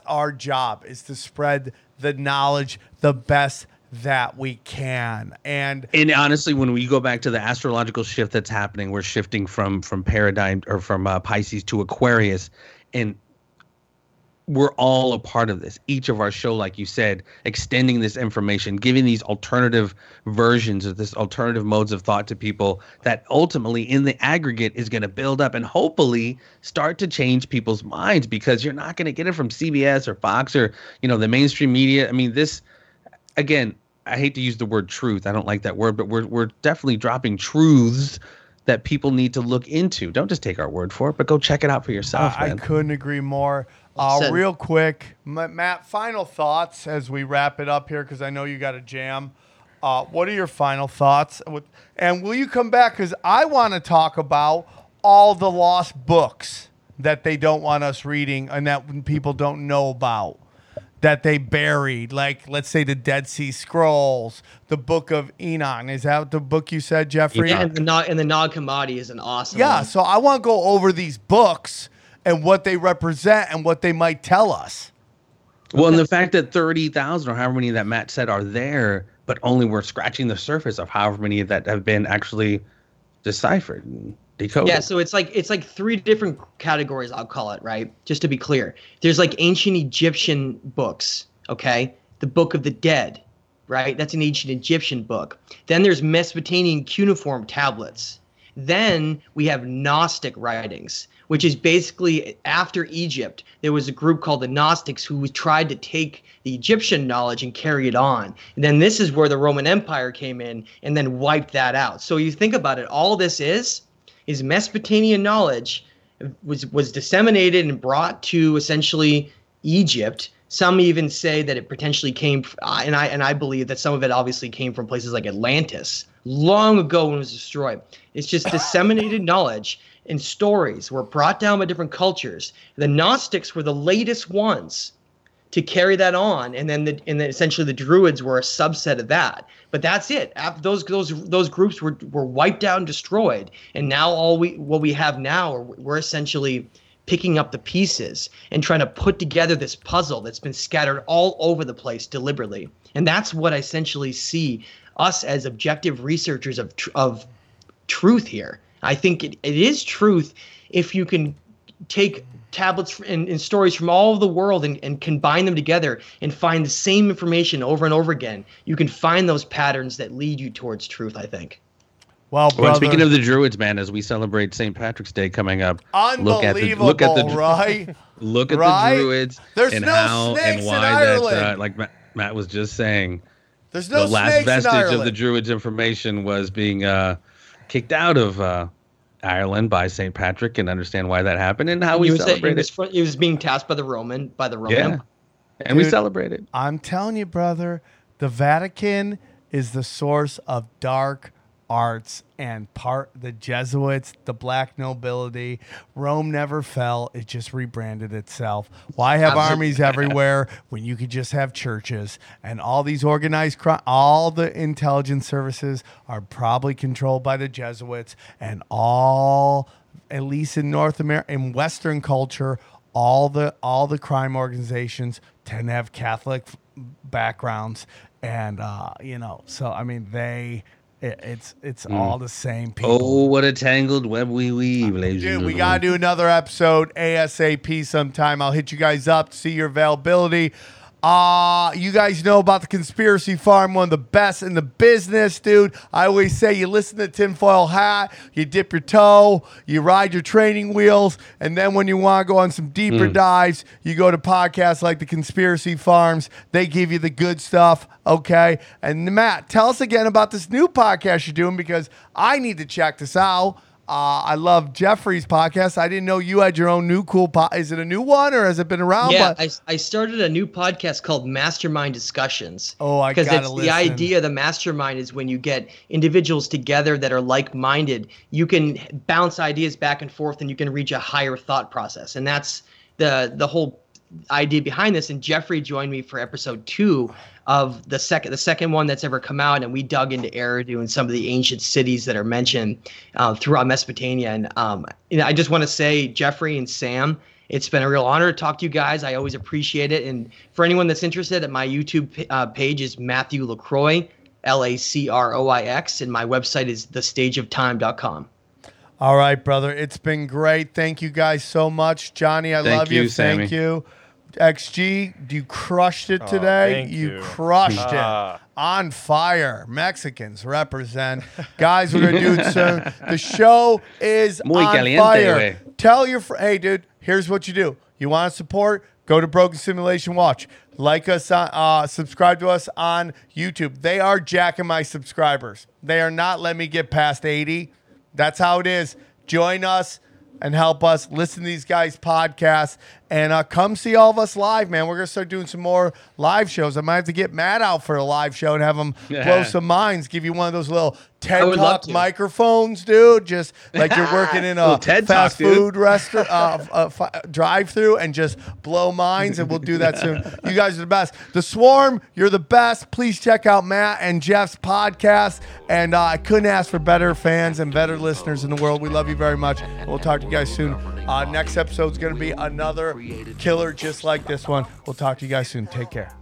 our job, is to spread the knowledge, the best that we can. And honestly, when we go back to the astrological shift that's happening, we're shifting from paradigm, or from Pisces to Aquarius, and we're all a part of this. Each of our show, like you said, extending this information, giving these alternative versions of this alternative modes of thought to people that ultimately in the aggregate is going to build up and hopefully start to change people's minds, because you're not going to get it from CBS or Fox or, you know, the mainstream media. I mean, this, again, I hate to use the word truth. I don't like that word, but we're definitely dropping truths that people need to look into. Don't just take our word for it, but go check it out for yourself. I couldn't agree more. Real quick, Matt, final thoughts as we wrap it up here, because I know you got a jam. What are your final thoughts? And will you come back? Because I want to talk about all the lost books that they don't want us reading and that people don't know about, that they buried, like, let's say, the Dead Sea Scrolls, the Book of Enoch. Is that the book you said, Jeffrey? Yeah, and the Nag Hammadi is an awesome one. So I want to go over these books and what they represent and what they might tell us. Well, and the fact that 30,000 or however many that Matt said are there, but only we're scratching the surface of however many that have been actually deciphered and decoded. Yeah, so it's like three different categories, I'll call it, right? Just to be clear. There's like ancient Egyptian books, okay? The Book of the Dead, right? That's an ancient Egyptian book. Then there's Mesopotamian cuneiform tablets. Then we have Gnostic writings, which is basically after Egypt, there was a group called the Gnostics who tried to take the Egyptian knowledge and carry it on. And then this is where the Roman Empire came in and then wiped that out. So you think about it, all this is Mesopotamian knowledge was disseminated and brought to essentially Egypt. Some even say that it potentially came, and I believe that some of it obviously came from places like Atlantis, long ago when it was destroyed. It's just disseminated knowledge and stories were brought down by different cultures. The Gnostics were the latest ones to carry that on, and then essentially the Druids were a subset of that. But that's it. After those groups were wiped out and destroyed, and now what we have now we're essentially picking up the pieces and trying to put together this puzzle that's been scattered all over the place deliberately. And that's what I essentially see us as objective researchers of truth here. I think it is truth if you can take tablets and stories from all over the world and combine them together and find the same information over and over again. You can find those patterns that lead you towards truth, I think. Well, speaking of the Druids, man, as we celebrate St. Patrick's Day coming up, unbelievable, look at the Druids. There's and no how snakes and why in Ireland. That, like Matt was just saying, there's no the last vestige of the Druids' information was being kicked out of Ireland by St. Patrick, and understand why that happened and how we celebrate it. It was being tasked by the Roman Empire. And dude, we celebrate it. I'm telling you, brother, the Vatican is the source of dark arts and part the Jesuits, the black nobility. Rome never fell. It just rebranded itself. Why have armies everywhere when you could just have churches? And all these organized crime, all the intelligence services are probably controlled by the Jesuits, and all, at least in North America, in Western culture, all the crime organizations tend to have Catholic backgrounds. And, so, I mean, It's all the same people. Oh, what a tangled web we weave, ladies. Dude, we got to do another episode ASAP sometime. I'll hit you guys up to see your availability. You guys know about the Conspiracy Farm, one of the best in the business, dude. I always say you listen to Tinfoil Hat, you dip your toe, you ride your training wheels, and then when you want to go on some deeper dives, you go to podcasts like the Conspiracy Farms. They give you the good stuff, okay? And Matt, tell us again about this new podcast you're doing, because I need to check this out. I love Jeffrey's podcast. I didn't know you had your own new cool podcast. Is it a new one or has it been around? Yeah, I started a new podcast called Mastermind Discussions. Oh, I gotta listen. Because it's the idea of the mastermind is when you get individuals together that are like-minded, you can bounce ideas back and forth and you can reach a higher thought process. And that's the whole idea behind this. And Jeffrey joined me for episode 2 of the second one that's ever come out, and we dug into Eridu and some of the ancient cities that are mentioned throughout Mesopotamia. And I just want to say, Jeffrey and Sam, it's been a real honor to talk to you guys. I always appreciate it. And for anyone that's interested, at my YouTube page is Matthew LaCroix, LaCroix, and my website is thestageoftime.com. All right, brother. It's been great. Thank you guys so much. Johnny, I love you. Sammy. Thank you. XG, you crushed it today. You crushed it. On fire. Mexicans represent. Guys, we're going to do it soon. The show is on fire. Tell your friend. Hey, dude, here's what you do. You want to support? Go to Broken Simulation Watch. Like us, subscribe to us on YouTube. They are jacking my subscribers. They are not letting me get past 80. That's how it is. Join us and help us listen to these guys' podcasts. And come see all of us live, man. We're going to start doing some more live shows. I might have to get Matt out for a live show and have him blow some minds, give you one of those little TED Talk microphones, dude. Just like you're working in a fast food restaurant drive-through and just blow minds, and we'll do that soon. You guys are the best. The Swarm, you're the best. Please check out Matt and Jeff's podcast. And I couldn't ask for better fans and better listeners in the world. We love you very much. We'll talk to you guys soon. Next episode's going to be another killer just like this one. We'll talk to you guys soon. Take care.